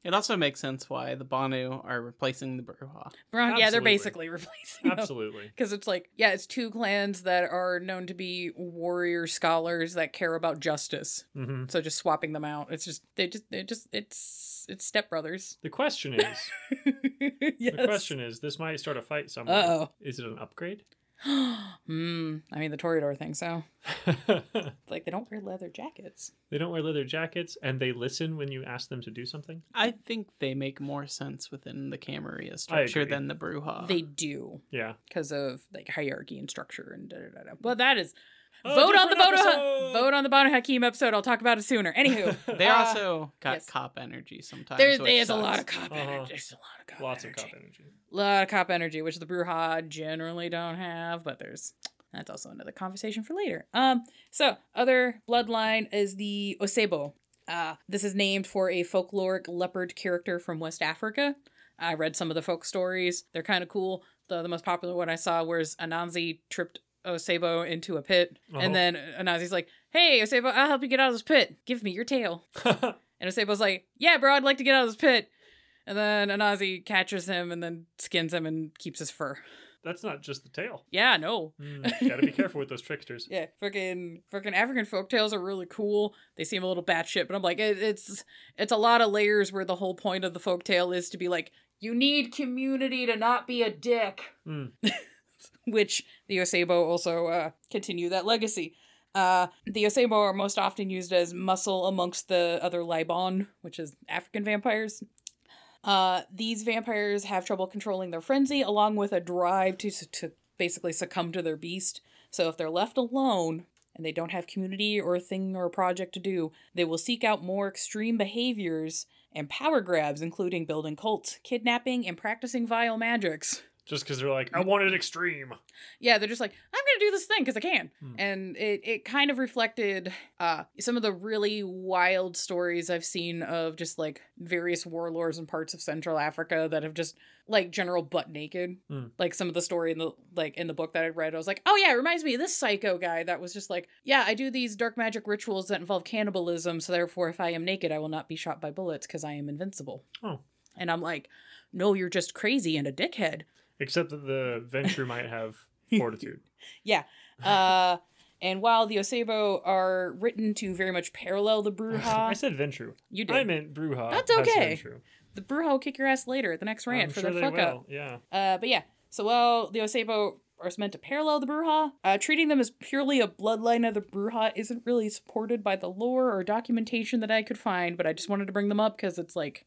It also makes sense why the Banu are replacing the Brujah. Brujah yeah, they're basically replacing them. Absolutely. Because it's like, yeah, it's two clans that are known to be warrior scholars that care about justice. Mm-hmm. So just swapping them out. It's just, they just, they just, it's... It's stepbrothers. The question is, yes. the question is, this might start a fight somewhere. Uh-oh. Is it an upgrade? Hmm. I mean, the Toreador thing, so. It's like, they don't wear leather jackets. They don't wear leather jackets, and they listen when you ask them to do something? I think they make more sense within the Camarilla structure than the Brujah. They do. Yeah. Because of, like, hierarchy and structure and da-da-da-da. Well, that is... Oh, vote, on the ha- vote on the Banu Haqim episode. I'll talk about it sooner. Anywho. they uh, also got yes. cop energy sometimes. There, there's sucks. a lot of cop uh-huh. energy. There's a lot of cop Lots energy. Lots of cop energy. A lot of cop energy, which the Brujah generally don't have, but there's... That's also another conversation for later. Um. So, other bloodline is the Osebo. Uh, this is named for a folkloric leopard character from West Africa. I read some of the folk stories. They're kind of cool. The, the most popular one I saw was Anansi tripped Osebo into a pit, oh. and then Anazi's like, hey, Osebo, I'll help you get out of this pit. Give me your tail. And Osebo's like, yeah, bro, I'd like to get out of this pit. And then Anansi catches him and then skins him and keeps his fur. That's not just the tail. Yeah, no. Mm, gotta be careful with those tricksters. Yeah, fucking fucking African folktales are really cool. They seem a little batshit, but I'm like, it, it's it's a lot of layers where the whole point of the folktale is to be like, you need community to not be a dick. Mm. Which the Osebo also uh, continue that legacy. Uh, the Osebo are most often used as muscle amongst the other Libon, which is African vampires. Uh, these vampires have trouble controlling their frenzy, along with a drive to to basically succumb to their beast. So if they're left alone and they don't have community or a thing or a project to do, they will seek out more extreme behaviors and power grabs, including building cults, kidnapping, and practicing vile magics. Just because they're like, I want it extreme. Yeah, they're just like, I'm going to do this thing because I can. Hmm. And it, it kind of reflected uh, some of the really wild stories I've seen of just like various warlords in parts of Central Africa that have just like general butt naked. Hmm. Like some of the story in the like in the book that I read, I was like, oh yeah, it reminds me of this psycho guy that was just like, yeah, I do these dark magic rituals that involve cannibalism. So therefore, if I am naked, I will not be shot by bullets because I am invincible. Oh. And I'm like, no, you're just crazy and a dickhead. Except that the Ventrue might have fortitude. Yeah. Uh, and while the Osebo are written to very much parallel the Brujah. I said Ventrue. You did. I meant Brujah. That's okay. The Brujah will kick your ass later at the next rant I'm for sure the fuck will. Up. Yeah. Uh, but yeah. So while the Osebo are meant to parallel the Brujah, uh, treating them as purely a bloodline of the Brujah isn't really supported by the lore or documentation that I could find, but I just wanted to bring them up because it's like...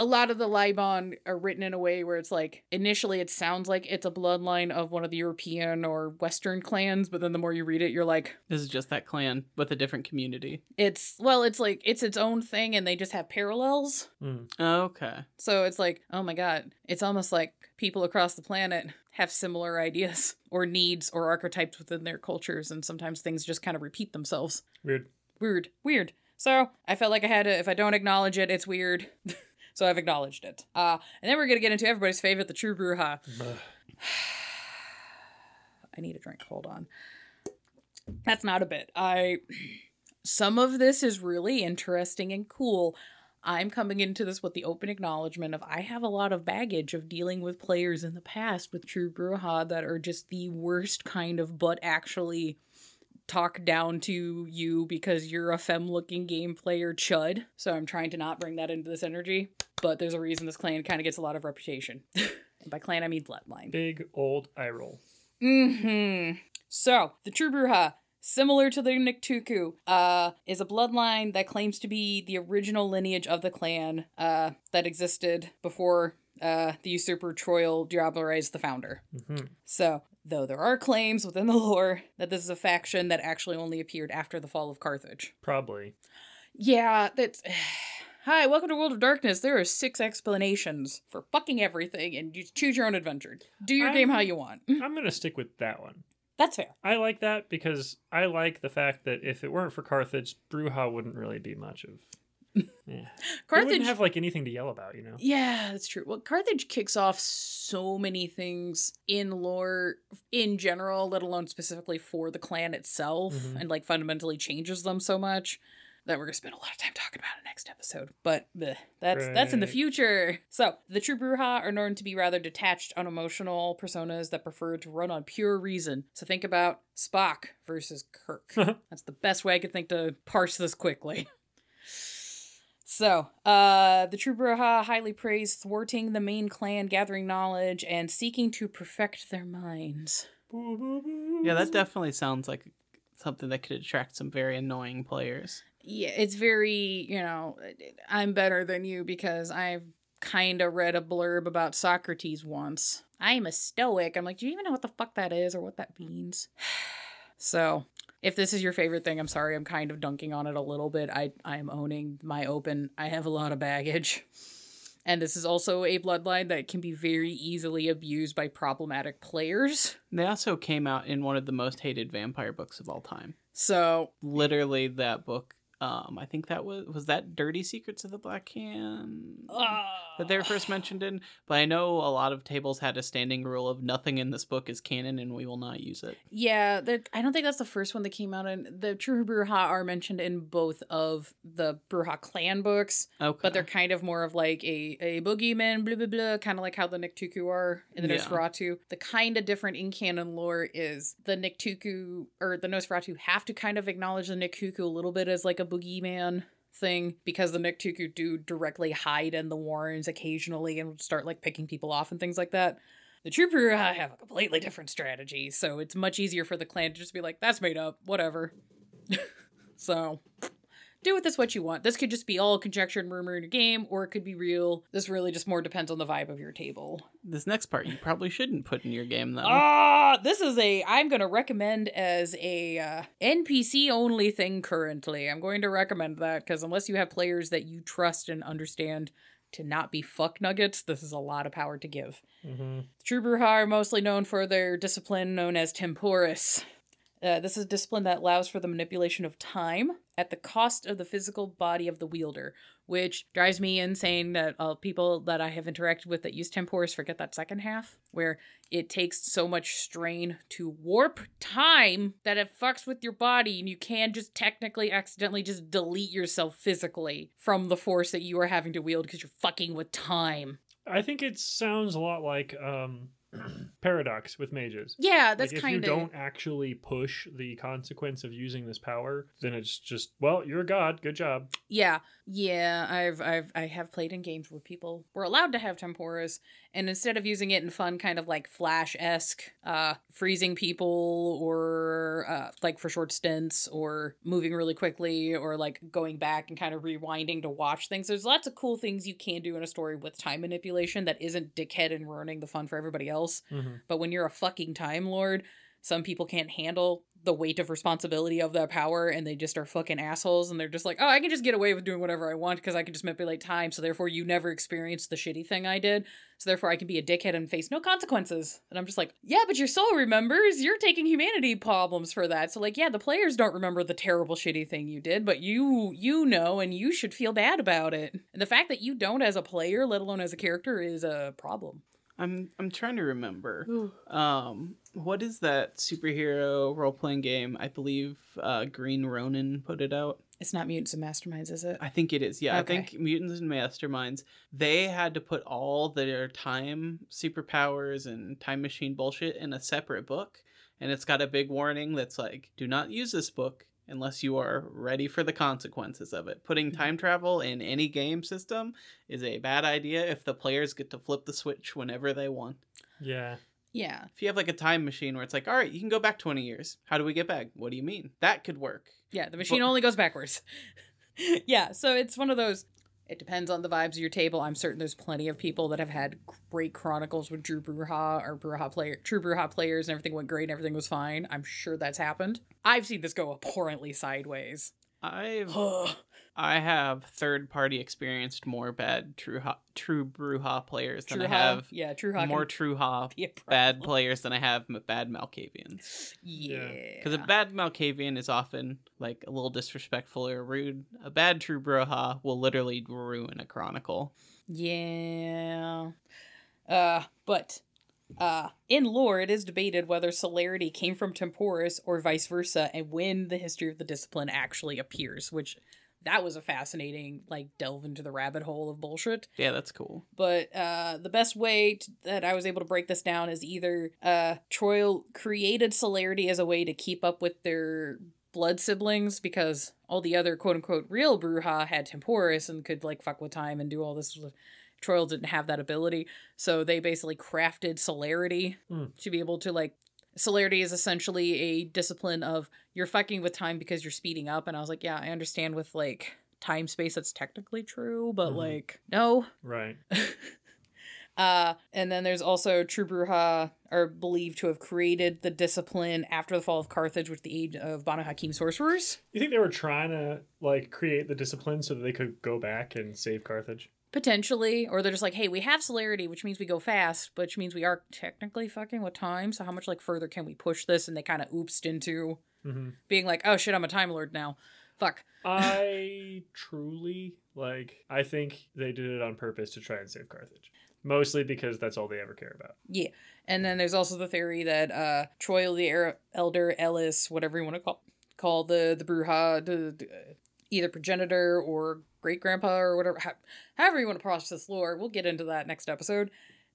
A lot of the Libon are written in a way where it's like, initially it sounds like it's a bloodline of one of the European or Western clans, but then the more you read it, you're like... This is just that clan with a different community. It's, well, it's like, it's its own thing and they just have parallels. Mm. Okay. So it's like, oh my god, it's almost like people across the planet have similar ideas or needs or archetypes within their cultures, and sometimes things just kind of repeat themselves. Weird. Weird. Weird. So I felt like I had to, if I don't acknowledge it, it's weird. So I've acknowledged it. Uh, and then we're going to get into everybody's favorite, the True Brujah. I need a drink. Hold on. That's not a bit. I... Some of this is really interesting and cool. I'm coming into this with the open acknowledgement of I have a lot of baggage of dealing with players in the past with True Brujah that are just the worst kind of but actually talk down to you because you're a femme-looking game player chud. So I'm trying to not bring that into this energy. But there's a reason this clan kind of gets a lot of reputation. And by clan, I mean bloodline. Big old eye roll. Mm-hmm. So, the True Brujah, similar to the Niktuku, uh, is a bloodline that claims to be the original lineage of the clan uh, that existed before uh, the usurper Troile diablerized the founder. Mm-hmm. So, though there are claims within the lore that this is a faction that actually only appeared after the fall of Carthage. Probably. Yeah, that's... Hi, welcome to World of Darkness. There are six explanations for fucking everything, and you choose your own adventure. Do your I'm, game how you want. I'm going to stick with that one. That's fair. I like that because I like the fact that if it weren't for Carthage, Brujah wouldn't really be much of... Yeah. Carthage wouldn't have like anything to yell about, you know? Yeah, that's true. Well, Carthage kicks off so many things in lore in general, let alone specifically for the clan itself, mm-hmm. and like fundamentally changes them so much that we're going to spend a lot of time talking about in the next episode. But bleh, that's right. That's in the future. So, the True Brujah are known to be rather detached, unemotional personas that prefer to run on pure reason. So think about Spock versus Kirk. That's the best way I could think to parse this quickly. So, uh, the True Brujah highly praise thwarting the main clan, gathering knowledge, and seeking to perfect their minds. Yeah, that definitely sounds like something that could attract some very annoying players. Yeah, it's very, you know, I'm better than you because I've kind of read a blurb about Socrates once. I'm a Stoic. I'm like, do you even know what the fuck that is or what that means? So, if this is your favorite thing, I'm sorry. I'm kind of dunking on it a little bit. I, I'm owning my open. I have a lot of baggage. And this is also a bloodline that can be very easily abused by problematic players. They also came out in one of the most hated vampire books of all time. So, literally that book. Um, I think that was, was that Dirty Secrets of the Black Hand uh, that they were first mentioned in? But I know a lot of tables had a standing rule of nothing in this book is canon and we will not use it. Yeah, I don't think that's the first one that came out. In the True Brujah are mentioned in both of the Brujah clan books, okay. But they're kind of more of like a, a boogeyman, blah, blah, blah, kind of like how the Niktuku are in the yeah. Nosferatu. The kind of different in canon lore is the Niktuku or the Nosferatu have to kind of acknowledge the Niktuku a little bit as like a boogeyman thing because the Niktuku do directly hide in the warrens occasionally and start like picking people off and things like that. The True Brujah have a completely different strategy, so it's much easier for the clan to just be like, that's made up, whatever. So do with this what you want. This could just be all conjecture and rumor in your game, or it could be real. This really just more depends on the vibe of your table. This next part you probably shouldn't put in your game, though. Ah, uh, this is a, I'm going to recommend as a uh, N P C-only thing currently. I'm going to recommend that, because unless you have players that you trust and understand to not be fuck nuggets, this is a lot of power to give. Mm-hmm. The True Brujah are mostly known for their discipline known as Temporis. Uh, this is a discipline that allows for the manipulation of time at the cost of the physical body of the wielder, which drives me insane that uh, people that I have interacted with that use Temporis forget that second half, where it takes so much strain to warp time that it fucks with your body and you can just technically accidentally just delete yourself physically from the force that you are having to wield because you're fucking with time. I think it sounds a lot like... um. Paradox with mages. Yeah, that's like kind of... If you don't actually push the consequence of using this power, then it's just, well, you're a god, good job. Yeah, yeah, I've, I've, I have played in games where people were allowed to have Temporis, and instead of using it in fun, kind of like Flash-esque, uh, freezing people, or uh, like for short stints, or moving really quickly, or like going back and kind of rewinding to watch things. There's lots of cool things you can do in a story with time manipulation that isn't dickhead and ruining the fun for everybody else. Mm-hmm. But when you're a fucking Time Lord, some people can't handle the weight of responsibility of that power, and they just are fucking assholes, and they're just like, oh, I can just get away with doing whatever I want because I can just manipulate time, so therefore you never experienced the shitty thing I did, so therefore I can be a dickhead and face no consequences. And I'm just like, yeah, but your soul remembers. You're taking humanity problems for that. So like, yeah, the players don't remember the terrible shitty thing you did, but you you know, and you should feel bad about it. And the fact that you don't as a player, let alone as a character, is a problem. I'm I'm trying to remember. Ooh. Um, what is that superhero role-playing game? I believe uh, Green Ronin put it out. It's not Mutants and Masterminds, is it? I think it is, yeah. Okay. I think Mutants and Masterminds, they had to put all their time superpowers and time machine bullshit in a separate book. And it's got a big warning that's like, do not use this book unless you are ready for the consequences of it. Putting time travel in any game system is a bad idea if the players get to flip the switch whenever they want. Yeah. Yeah. If you have like a time machine where it's like, all right, you can go back twenty years. How do we get back? What do you mean? That could work. Yeah, the machine but- only goes backwards. Yeah, so it's one of those, it depends on the vibes of your table. I'm certain there's plenty of people that have had great chronicles with True Brujah or Brujah player, True Brujah players, and everything went great and everything was fine. I'm sure that's happened. I've seen this go abhorrently sideways. I've I have third party experienced more bad True True Brujah players than True I have yeah Trujah more Trujah bad players than I have bad Malkavians. Yeah, because a bad Malkavian is often like a little disrespectful or rude. A bad True Brujah will literally ruin a chronicle. Yeah, uh, but. Uh, in lore, it is debated whether celerity came from Temporis or vice versa, and when the history of the discipline actually appears, which that was a fascinating, like, delve into the rabbit hole of bullshit. Yeah, that's cool. But uh, the best way to, that I was able to break this down is either uh, Troile created celerity as a way to keep up with their blood siblings, because all the other quote-unquote real Brujah had Temporis and could, like, fuck with time and do all this. Troile didn't have that ability, so they basically crafted celerity mm. to be able to, like, celerity is essentially a discipline of you're fucking with time because you're speeding up. And I was like, yeah, I understand with, like, time space that's technically true, but mm. like, no. Right. uh, and then there's also True Brujah are believed to have created the discipline after the fall of Carthage with the aid of Banu Haqim sorcerers. You think they were trying to, like, create the discipline so that they could go back and save Carthage? Potentially, or they're just like, hey, we have celerity, which means we go fast, which means we are technically fucking with time, so how much, like, further can we push this? And they kind of oopsed into mm-hmm. being like, oh shit, I'm a time lord now. Fuck. I truly, like, I think they did it on purpose to try and save Carthage. Mostly because that's all they ever care about. Yeah. And then there's also the theory that uh, Troile the er- Elder, Ellis, whatever you want to call call the, the Brujah, the, the, either progenitor or great-grandpa or whatever, however you want to process lore, we'll get into that next episode,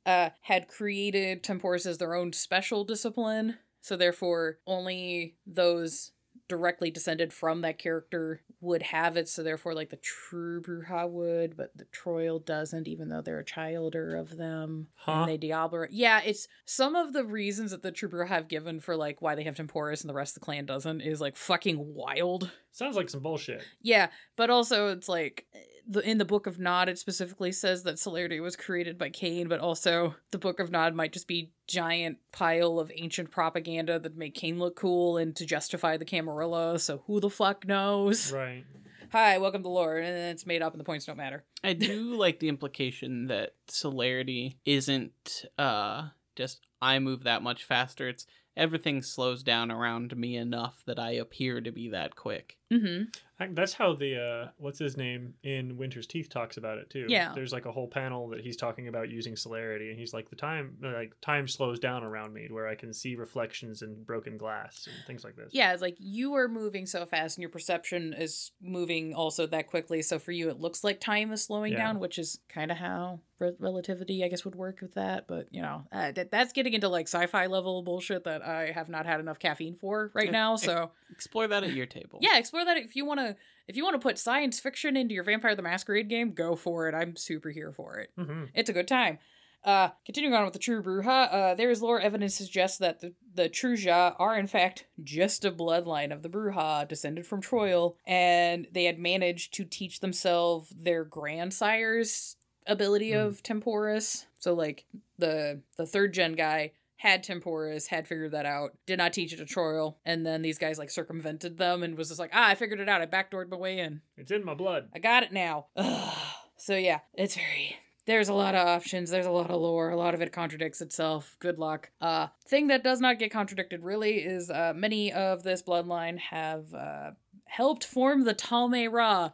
uh, had created Temporis as their own special discipline, so therefore only those directly descended from that character would have it, so therefore, like, the True Brujah would, but the Troile doesn't, even though they're a childer of them. Huh? And they Diablo. Yeah, it's some of the reasons that the True Brujah have given for, like, why they have Temporis and the rest of the clan doesn't is, like, fucking wild. Sounds like some bullshit. Yeah, but also it's like, the, in the Book of Nod, it specifically says that celerity was created by Cain, but also the Book of Nod might just be giant pile of ancient propaganda that make Cain look cool and to justify the Camarilla, so who the fuck knows? Right. Hi, welcome to lore, and it's made up and the points don't matter. I do like the implication that celerity isn't uh, just, I move that much faster, it's everything slows down around me enough that I appear to be that quick. Mm-hmm. I, that's how the, uh, what's his name in Winter's Teeth talks about it too. Yeah. There's like a whole panel that he's talking about using celerity, and he's like, the time, like time slows down around me where I can see reflections and broken glass and things like this. Yeah. It's like you are moving so fast and your perception is moving also that quickly. So for you, it looks like time is slowing yeah. down, which is kind of how re- relativity, I guess, would work with that. But you know, uh, that, that's getting into like sci-fi level bullshit that I have not had enough caffeine for right now. So explore that at your table. Yeah. Explore that if you want to. If you want to put science fiction into your Vampire the Masquerade game, go for it. I'm super here for it. Mm-hmm. It's a good time. Uh, continuing on with the True Brujah, uh, there is lore evidence suggests that the, the Trujah are in fact just a bloodline of the Brujah descended from Troile, and they had managed to teach themselves their grandsire's ability mm. of Temporis. So like the the third gen guy had Temporis, had figured that out, did not teach it to Troile, and then these guys like circumvented them and was just like, ah, I figured it out. I backdoored my way in. It's in my blood. I got it now. Ugh. So yeah, it's very... There's a lot of options. There's a lot of lore. A lot of it contradicts itself. Good luck. Uh, thing that does not get contradicted really is uh, many of this bloodline have uh, helped form the Tal'Mahe'Ra,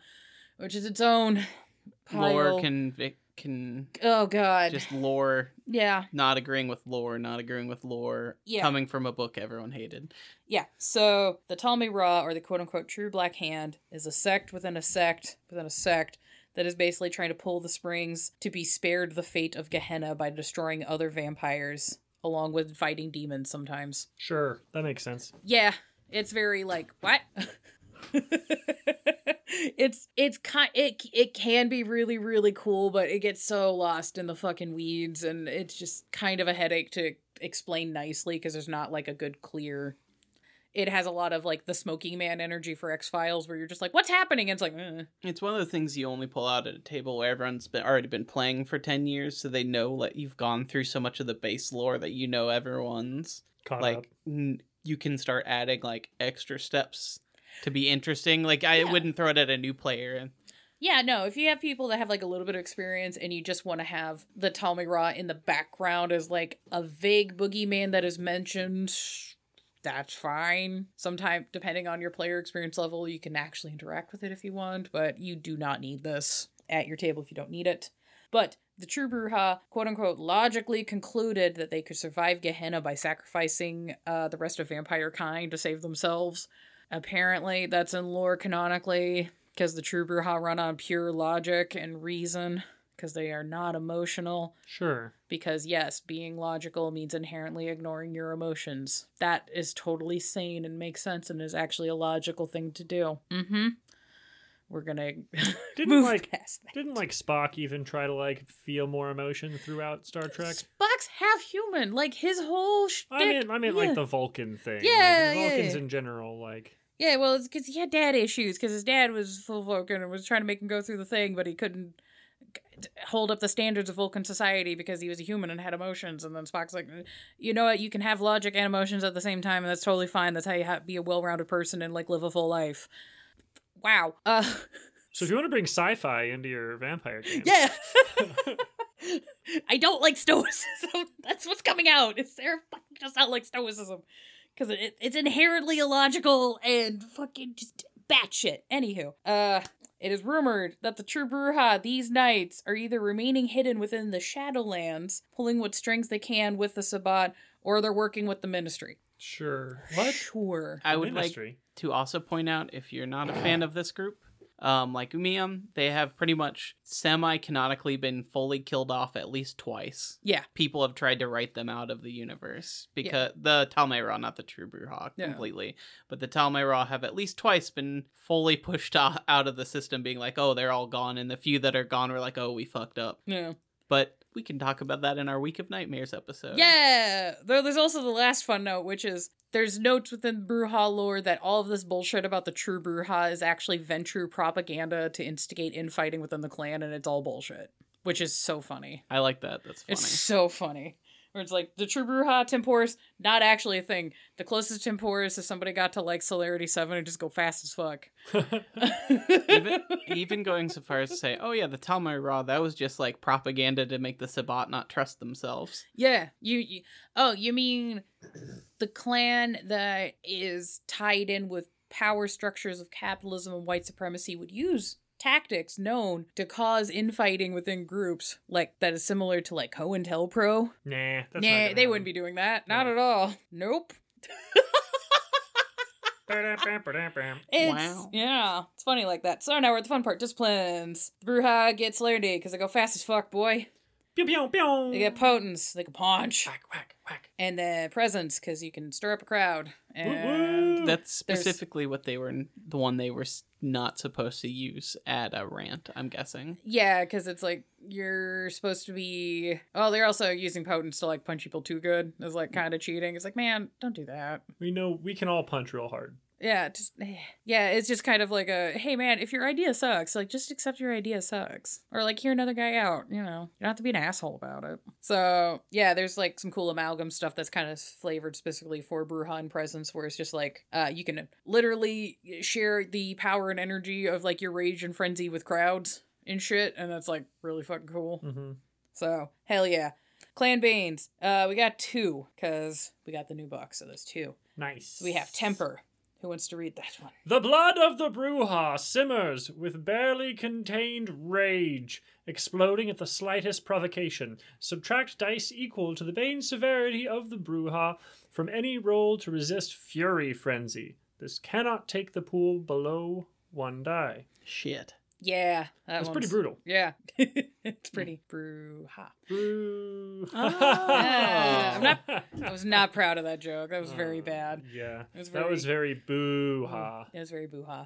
which is its own pile. Lore can, can. Oh God. Just lore. Yeah. Not agreeing with lore. Not agreeing with lore. Yeah. Coming from a book everyone hated. Yeah. So the Tal'Mahe'Ra, or the quote unquote True Black Hand, is a sect within a sect within a sect. That is basically trying to pull the strings to be spared the fate of Gehenna by destroying other vampires, along with fighting demons sometimes. Sure, that makes sense. Yeah, it's very like, what? it's it's kind it it can be really really cool, but it gets so lost in the fucking weeds, and it's just kind of a headache to explain nicely because there's not like a good clear. It has a lot of, like, the Smoking Man energy for X-Files, where you're just like, what's happening? And it's like, eh. It's one of the things you only pull out at a table where everyone's been, already been playing for ten years, so they know, like, you've gone through so much of the base lore that you know everyone's. Caught like, up. N- you can start adding, like, extra steps to be interesting. Like, I yeah. wouldn't throw it at a new player. And- Yeah, no, if you have people that have, like, a little bit of experience and you just want to have the Tal'Mahe'Ra in the background as, like, a vague boogeyman that is mentioned... That's fine. Sometimes, depending on your player experience level, you can actually interact with it if you want, but you do not need this at your table if you don't need it. But the True Brujah, quote-unquote, logically concluded that they could survive Gehenna by sacrificing uh, the rest of vampire kind to save themselves. Apparently, that's in lore canonically, because the True Brujah run on pure logic and reason, because they are not emotional. Sure. Because yes, being logical means inherently ignoring your emotions. That is totally sane and makes sense and is actually a logical thing to do. Mm-hmm. We're gonna didn't move like, past that. Didn't like Spock even try to like feel more emotion throughout Star Trek? Spock's half human. Like his whole shtick. I mean, I mean, yeah. like the Vulcan thing. Yeah, like, yeah Vulcans yeah. in general, like. Yeah, well, it's because he had dad issues. Because his dad was full Vulcan and was trying to make him go through the thing, but he couldn't. Hold up the standards of Vulcan society because he was a human and had emotions. And then Spock's like, you know what, you can have logic and emotions at the same time, and that's totally fine. That's how you ha- be a well-rounded person and like live a full life. Wow. Uh so if you want to bring sci-fi into your vampire game, yeah. I don't like stoicism. That's what's coming out. It's there fucking just not like stoicism because it, it's inherently illogical and fucking just batshit. Anywho, uh it is rumored that the True Brujah these nights are either remaining hidden within the Shadowlands, pulling what strings they can with the Sabbat, or they're working with the Ministry. Sure. What? Sure. I would ministry. like to also point out, if you're not a fan of this group, um, like Umium, they have pretty much semi-canonically been fully killed off at least twice. Yeah. People have tried to write them out of the universe. because yeah. The Tal'Mahe'Ra, not the True Brujah completely, yeah. but the Tal'Mahe'Ra have at least twice been fully pushed out of the system, being like, oh, they're all gone. And the few that are gone were like, oh, we fucked up. Yeah. But we can talk about that in our Week of Nightmares episode. Yeah! Though there's also the last fun note, which is there's notes within Brujah lore that all of this bullshit about the True Brujah is actually Ventrue propaganda to instigate infighting within the clan, and it's all bullshit. Which is so funny. I like that. That's funny. It's so funny. Where it's like, the True Brujah Temporis, not actually a thing. The closest Temporis is somebody got to, like, Celerity seven and just go fast as fuck. even, even going so far as to say, oh yeah, the Tal'Mahe'Ra, that was just, like, propaganda to make the Sabbat not trust themselves. Yeah. you. you oh, you mean the clan that is tied in with power structures of capitalism and white supremacy would use tactics known to cause infighting within groups, like that is similar to like COINTELPRO. Nah, that's nah, not they happen. Wouldn't be doing that. Not yeah. at all. Nope. It's, wow. Yeah, it's funny like that. So now we're at the fun part. Disciplines. The Brujah gets Celerity because they go fast as fuck, boy. Pew, pew, pew. They get Potence. They can punch. Whack, whack, whack. And then Presence, because you can stir up a crowd. And woo-woo. That's specifically there's... what they were, the one they were not supposed to use at a rant, I'm guessing. Yeah, because it's like, you're supposed to be, oh, they're also using Potence to like punch people too good. It's like kind of cheating. It's like, man, don't do that. We know we can all punch real hard. yeah, just, yeah, it's just kind of like a, hey man, if your idea sucks, like, just accept your idea sucks. Or like, hear another guy out, you know, you don't have to be an asshole about it. So yeah, there's like some cool amalgam stuff that's kind of flavored specifically for Brujah and Presence, where it's just like, uh, you can literally share the power and energy of like your rage and frenzy with crowds and shit, and that's like really fucking cool. Mm-hmm. So hell yeah. Clan Banes, uh, we got two, because we got the new box, so there's two. Nice. We have Temper. Who wants to read that one? The blood of the Brujah simmers with barely contained rage, exploding at the slightest provocation. Subtract dice equal to the Bane severity of the Brujah from any roll to resist Fury Frenzy. This cannot take the pool below one die. Shit. Yeah. That's pretty brutal. Yeah. It's pretty Brujah. Brujah. Oh. Yeah. I'm not, I was not proud of that joke. That was very bad. Uh, yeah. Was very, that was very boo-ha. That was very boo-ha.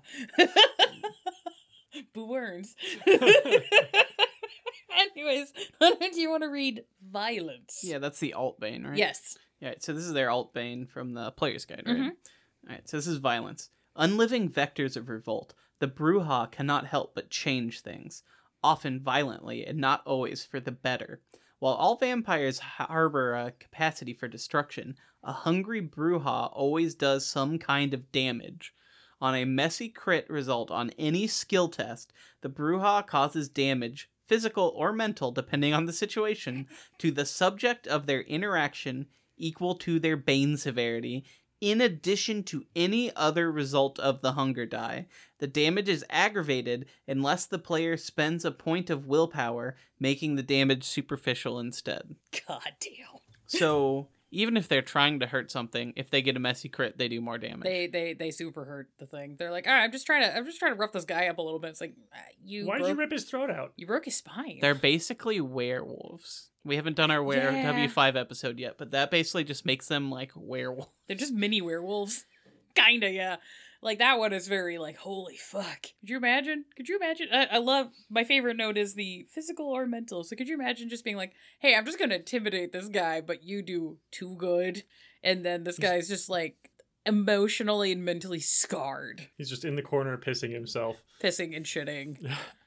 Boo-worms. Anyways, do you want to read Violence? Yeah, that's the alt Bane, right? Yes. Yeah, so this is their alt Bane from the Player's Guide, right? Mm-hmm. All right, so this is Violence. Unliving vectors of revolt. The Brujah cannot help but change things, often violently and not always for the better. While all vampires harbor a capacity for destruction, a hungry Brujah always does some kind of damage. On a messy crit result on any skill test, the Brujah causes damage, physical or mental depending on the situation, to the subject of their interaction equal to their Bane severity, in addition to any other result of the hunger die. The damage is aggravated unless the player spends a point of willpower, making the damage superficial instead. God damn. So even if they're trying to hurt something, if they get a messy crit, they do more damage. They they they super hurt the thing. They're like, all right, I'm just trying to I'm just trying to rough this guy up a little bit. It's like, you. Why broke, did you rip his throat out? You broke his spine. They're basically werewolves. We haven't done our were yeah. W five episode yet, but that basically just makes them like werewolves. They're just mini werewolves, kinda. Yeah, like that one is very like, holy fuck. Could you imagine? Could you imagine? I, I love my favorite note is the physical or mental. So could you imagine just being like, hey, I'm just gonna intimidate this guy, but you do too good, and then this guy's just like emotionally and mentally scarred. He's just in the corner pissing himself, pissing and shitting.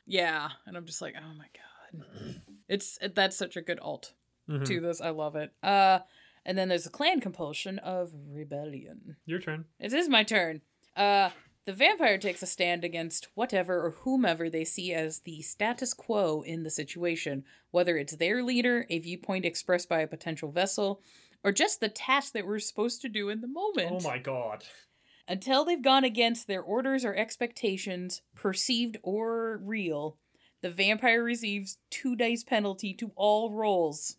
Yeah, and I'm just like, oh my god. It's that's such a good alt mm-hmm. to this. I love it. Uh, and then there's the clan compulsion of rebellion. Your turn. It is my turn. Uh, the vampire takes a stand against whatever or whomever they see as the status quo in the situation, whether it's their leader, a viewpoint expressed by a potential vessel, or just the task that we're supposed to do in the moment. Oh my god. Until they've gone against their orders or expectations, perceived or real, the vampire receives two dice penalty to all rolls.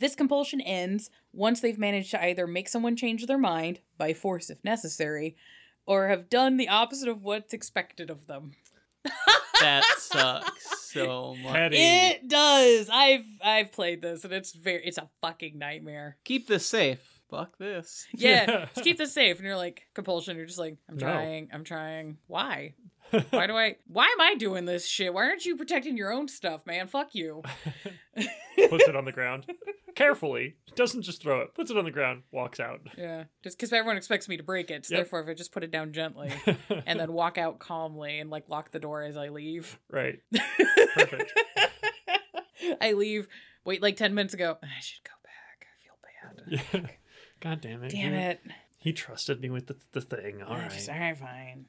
This compulsion ends once they've managed to either make someone change their mind, by force if necessary, or have done the opposite of what's expected of them. That sucks so much. Petty. It does. I've I've played this, and it's very it's a fucking nightmare. Keep this safe. Fuck this. Yeah, yeah. Just keep this safe. And you're like, compulsion. You're just like, I'm no. trying. I'm trying. Why? Why do I? Why am I doing this shit? Why aren't you protecting your own stuff, man? Fuck you. Puts it on the ground. Carefully. Doesn't just throw it. Puts it on the ground. Walks out. Yeah. Just because everyone expects me to break it. So yep. Therefore, if I just put it down gently and then walk out calmly and like lock the door as I leave. Right. Perfect. I leave. Wait like ten minutes ago. I should go back. I feel bad. Yeah. God damn it. Damn it. He, he trusted me with the, the thing. All yeah, right. All right, fine.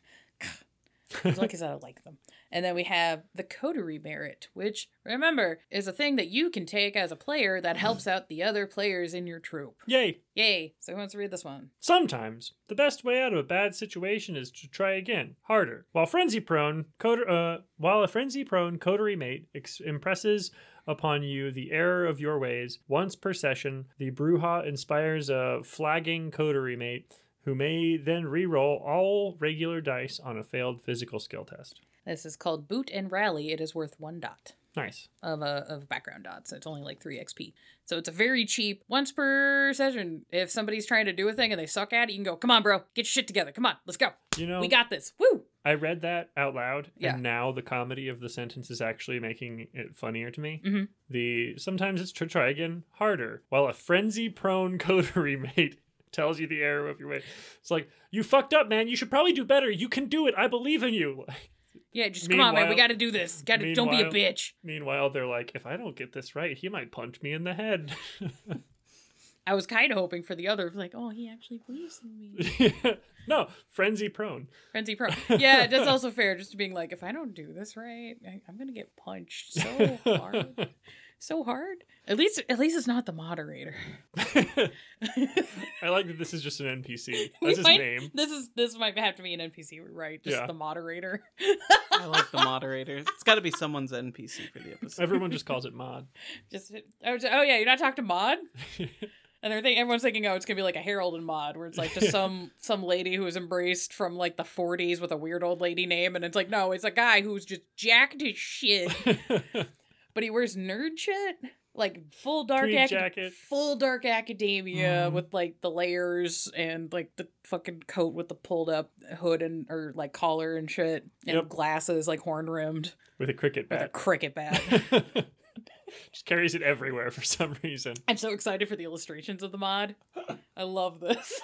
As lucky as I like them. And then we have the Coterie Merit, which, remember, is a thing that you can take as a player that helps out the other players in your troop. Yay. Yay. So who wants to read this one? Sometimes, the best way out of a bad situation is to try again, harder. While frenzy-prone, coter- uh, while a frenzy-prone Coterie Mate ex- impresses upon you the error of your ways, once per session, the Brujah inspires a flagging Coterie Mate, who may then re-roll all regular dice on a failed physical skill test. This is called Boot and Rally. It is worth one dot. Nice. Of a of background dots. It's only like three X P. So it's a very cheap once per session. If somebody's trying to do a thing and they suck at it, you can go, come on, bro, get your shit together. Come on, let's go. You know, we got this. Woo! I read that out loud, yeah. And now the comedy of the sentence is actually making it funnier to me. Mm-hmm. The sometimes it's to try again harder, while a frenzy-prone Coterie Mate tells you the error of your way. It's like, you fucked up, man. You should probably do better. You can do it. I believe in you. Yeah, just meanwhile, come on, man. We got to do this. Got to don't be a bitch. Meanwhile, they're like, if I don't get this right, he might punch me in the head. I was kind of hoping for the other, like, oh, he actually believes in me. Yeah. No, frenzy prone. Frenzy prone. Yeah, that's also fair. Just being like, if I don't do this right, I, I'm gonna get punched so hard, so hard. At least, at least it's not the moderator. I like that this is just an N P C. That's his might, name. This is this might have to be an N P C, right? Just yeah. The moderator. I like the moderator. It's got to be someone's N P C for the episode. Everyone just calls it mod. Just oh, just, oh yeah, you're not talking to mod. And they're thinking, everyone's thinking, oh, it's going to be like a Harold and Maude, where it's like just some some lady who was embraced from like the forties with a weird old lady name. And it's like, no, it's a guy who's just jacked as shit. But he wears nerd shit, like full dark, ac- full dark academia mm. with like the layers and like the fucking coat with the pulled up hood and or like collar and shit. And yep. Glasses, like horn rimmed. With a cricket bat. With a cricket bat. Just carries it everywhere for some reason. I'm so excited for the illustrations of the mod. I love this.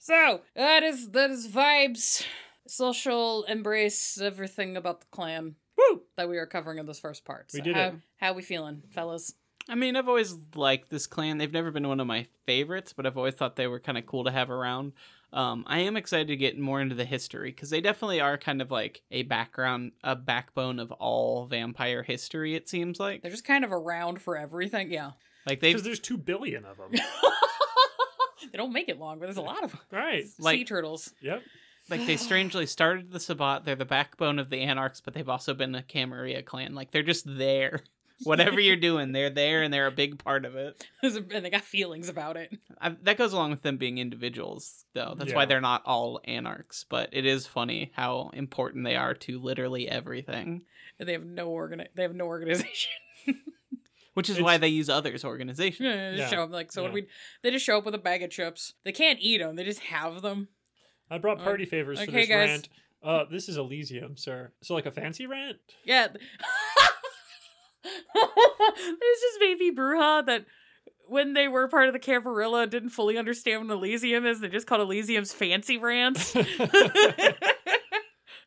So that is that is vibes, social embrace, everything about the clan. Woo! That we are covering in this first part. So we did how, it. How we feeling, fellas? I mean, I've always liked this clan. They've never been one of my favorites, but I've always thought they were kind of cool to have around. Um, I am excited to get more into the history because they definitely are kind of like a background, a backbone of all vampire history, it seems like. They're just kind of around for everything, yeah. Like they, because there's two billion of them. They don't make it long, but there's a lot of them. Right. Like, sea turtles. Yep. Like, they strangely started the Sabbat. They're the backbone of the Anarchs, but they've also been a Camarilla clan. Like, they're just there. Whatever you're doing, they're there and they're a big part of it. And they got feelings about it. I, that goes along with them being individuals, though. That's yeah. why they're not all anarchs. But it is funny how important they are to literally everything. And they have no organ. They have no organization. Which is it's, why they use others' organizations. Yeah, they just yeah. show up like so. Yeah. When we, they just show up with a bag of chips. They can't eat them. They just have them. I brought party oh, favors okay, for this guys. Rant. Uh, this is Elysium, sir. So like a fancy rant? Yeah. There's just maybe Brujah that when they were part of the Camarilla didn't fully understand what Elysium is. They just called Elysium's fancy rants.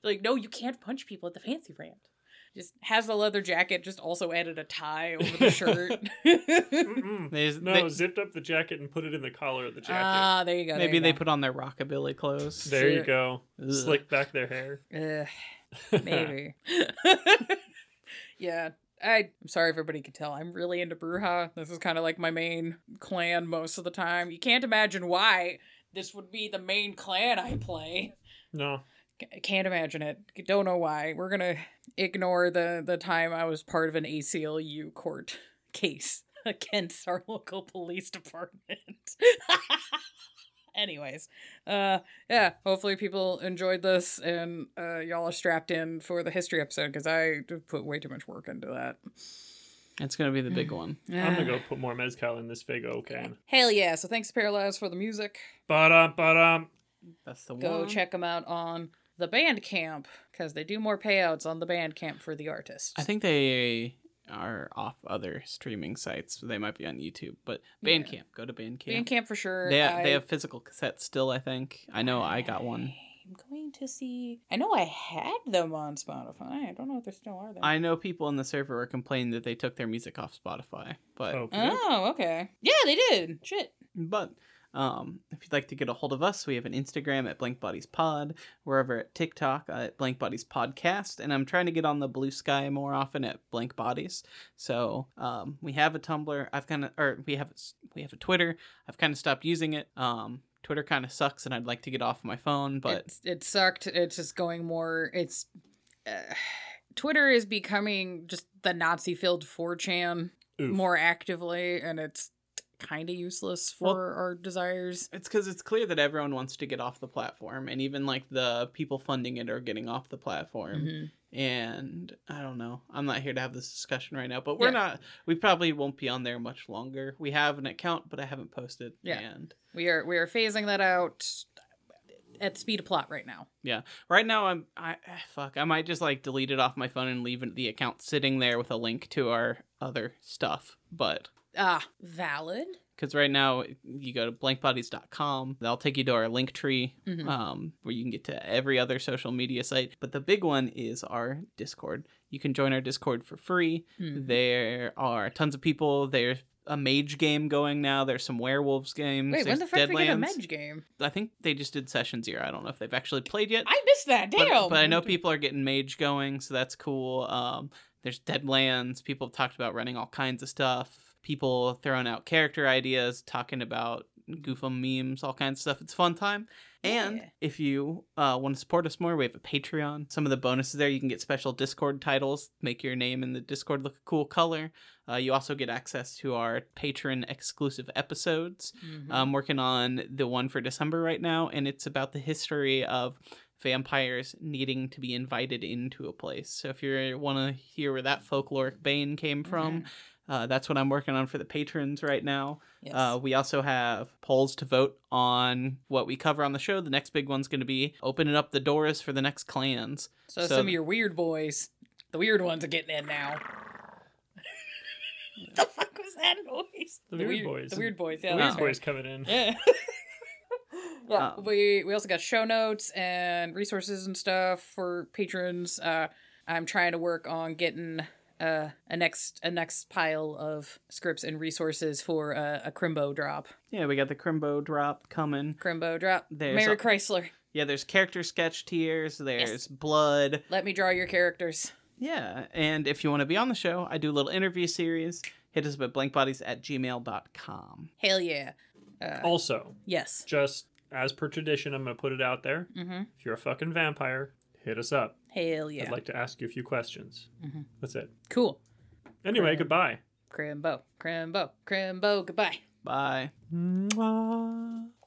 Like, no, you can't punch people at the fancy rant. Just has the leather jacket, just also added a tie over the shirt. they just, no, they, zipped up the jacket and put it in the collar of the jacket. Ah, there you go. Maybe you they go. Put on their rockabilly clothes. There sure. you go. Ugh. Slick back their hair. Ugh, maybe. Yeah. I, I'm sorry everybody can tell. I'm really into Brujah. This is kind of like my main clan most of the time. You can't imagine why this would be the main clan I play. No. C- can't imagine it. Don't know why. We're going to ignore the, the time I was part of an A C L U court case against our local police department. Anyways, uh, yeah, hopefully people enjoyed this and uh, y'all are strapped in for the history episode because I put way too much work into that. It's going to be the big one. I'm going to go put more mezcal in this Faygo can. Hell yeah. So thanks to Paralyzed for the music. Ba-dum, ba-dum. That's the one. Go check them out on the Bandcamp because they do more payouts on the Bandcamp for the artists. I think they are off other streaming sites, so they might be on YouTube, but Bandcamp yeah. go to Bandcamp Bandcamp for sure. They have, I... they have physical cassettes still. I think I know I got one. I'm going to see. I know I had them on Spotify. I don't know if they still are there. I know people in the server are complaining that they took their music off Spotify, but okay. Oh okay, yeah, they did shit. But Um, if you'd like to get a hold of us, we have an Instagram at Blank Bodies Pod. We're over at TikTok at Blank Bodies Podcast, and I'm trying to get on the Blue Sky more often at Blank Bodies. So um, we have a Tumblr. I've kind of, or we have we have a Twitter. I've kind of stopped using it. Um, Twitter kind of sucks, and I'd like to get off my phone, but it, it sucked. It's just going more. It's uh, Twitter is becoming just the Nazi-filled four chan Oof. More actively, and it's kind of useless for well, our desires. It's because it's clear that everyone wants to get off the platform, and even like the people funding it are getting off the platform. Mm-hmm. And I don't know, I'm not here to have this discussion right now, but we're yeah. not we probably won't be on there much longer. We have an account, but I haven't posted. Yeah, and we are we are phasing that out at speed of plot right now. Yeah, right now I'm I fuck I might just like delete it off my phone and leave the account sitting there with a link to our other stuff. But Ah, valid. Because right now, you go to blank bodies dot com. That'll take you to our link tree, mm-hmm. um, where you can get to every other social media site. But the big one is our Discord. You can join our Discord for free. Mm-hmm. There are tons of people. There's a mage game going now. There's some werewolves games. Wait, when the fuck did we get a mage game? I think they just did Session Zero. I don't know if they've actually played yet. I missed that. Damn. But, but I know people are getting mage going, so that's cool. Um, there's Deadlands. People have talked about running all kinds of stuff. People throwing out character ideas, talking about goofum memes, all kinds of stuff. It's a fun time. And yeah. if you uh, want to support us more, we have a Patreon. Some of the bonuses there, you can get special Discord titles, make your name in the Discord look a cool color. Uh, you also get access to our patron exclusive episodes. Mm-hmm. I'm working on the one for December right now, and it's about the history of vampires needing to be invited into a place. So if you want to hear where that folkloric bane came from, mm-hmm. Uh, that's what I'm working on for the patrons right now. Yes. Uh, we also have polls to vote on what we cover on the show. The next big one's going to be opening up the doors for the next clans. So, so some th- of your weird boys, the weird ones are getting in now. What the fuck was that noise? The, the weird, weird boys. The weird boys, yeah. The weird oh. boys coming in. Yeah. yeah. Um, we, we also got show notes and resources and stuff for patrons. Uh, I'm trying to work on getting... Uh, a next a next pile of scripts and resources for uh, a Crimbo drop. Yeah, we got the Crimbo drop coming. Crimbo drop. There's Mary a, Chrysler. Yeah, there's character sketch tiers. There's yes. blood. Let me draw your characters. Yeah, and if you want to be on the show, I do a little interview series. Hit us up at blank bodies at gmail dot com. Hell yeah. Uh, also. Yes. Just as per tradition, I'm going to put it out there. Mm-hmm. If you're a fucking vampire, hit us up. Hell yeah. I'd like to ask you a few questions. Mm-hmm. That's it. Cool. Anyway, Crim- goodbye. Crimbo, Crimbo, Crimbo, goodbye. Bye. Mwah.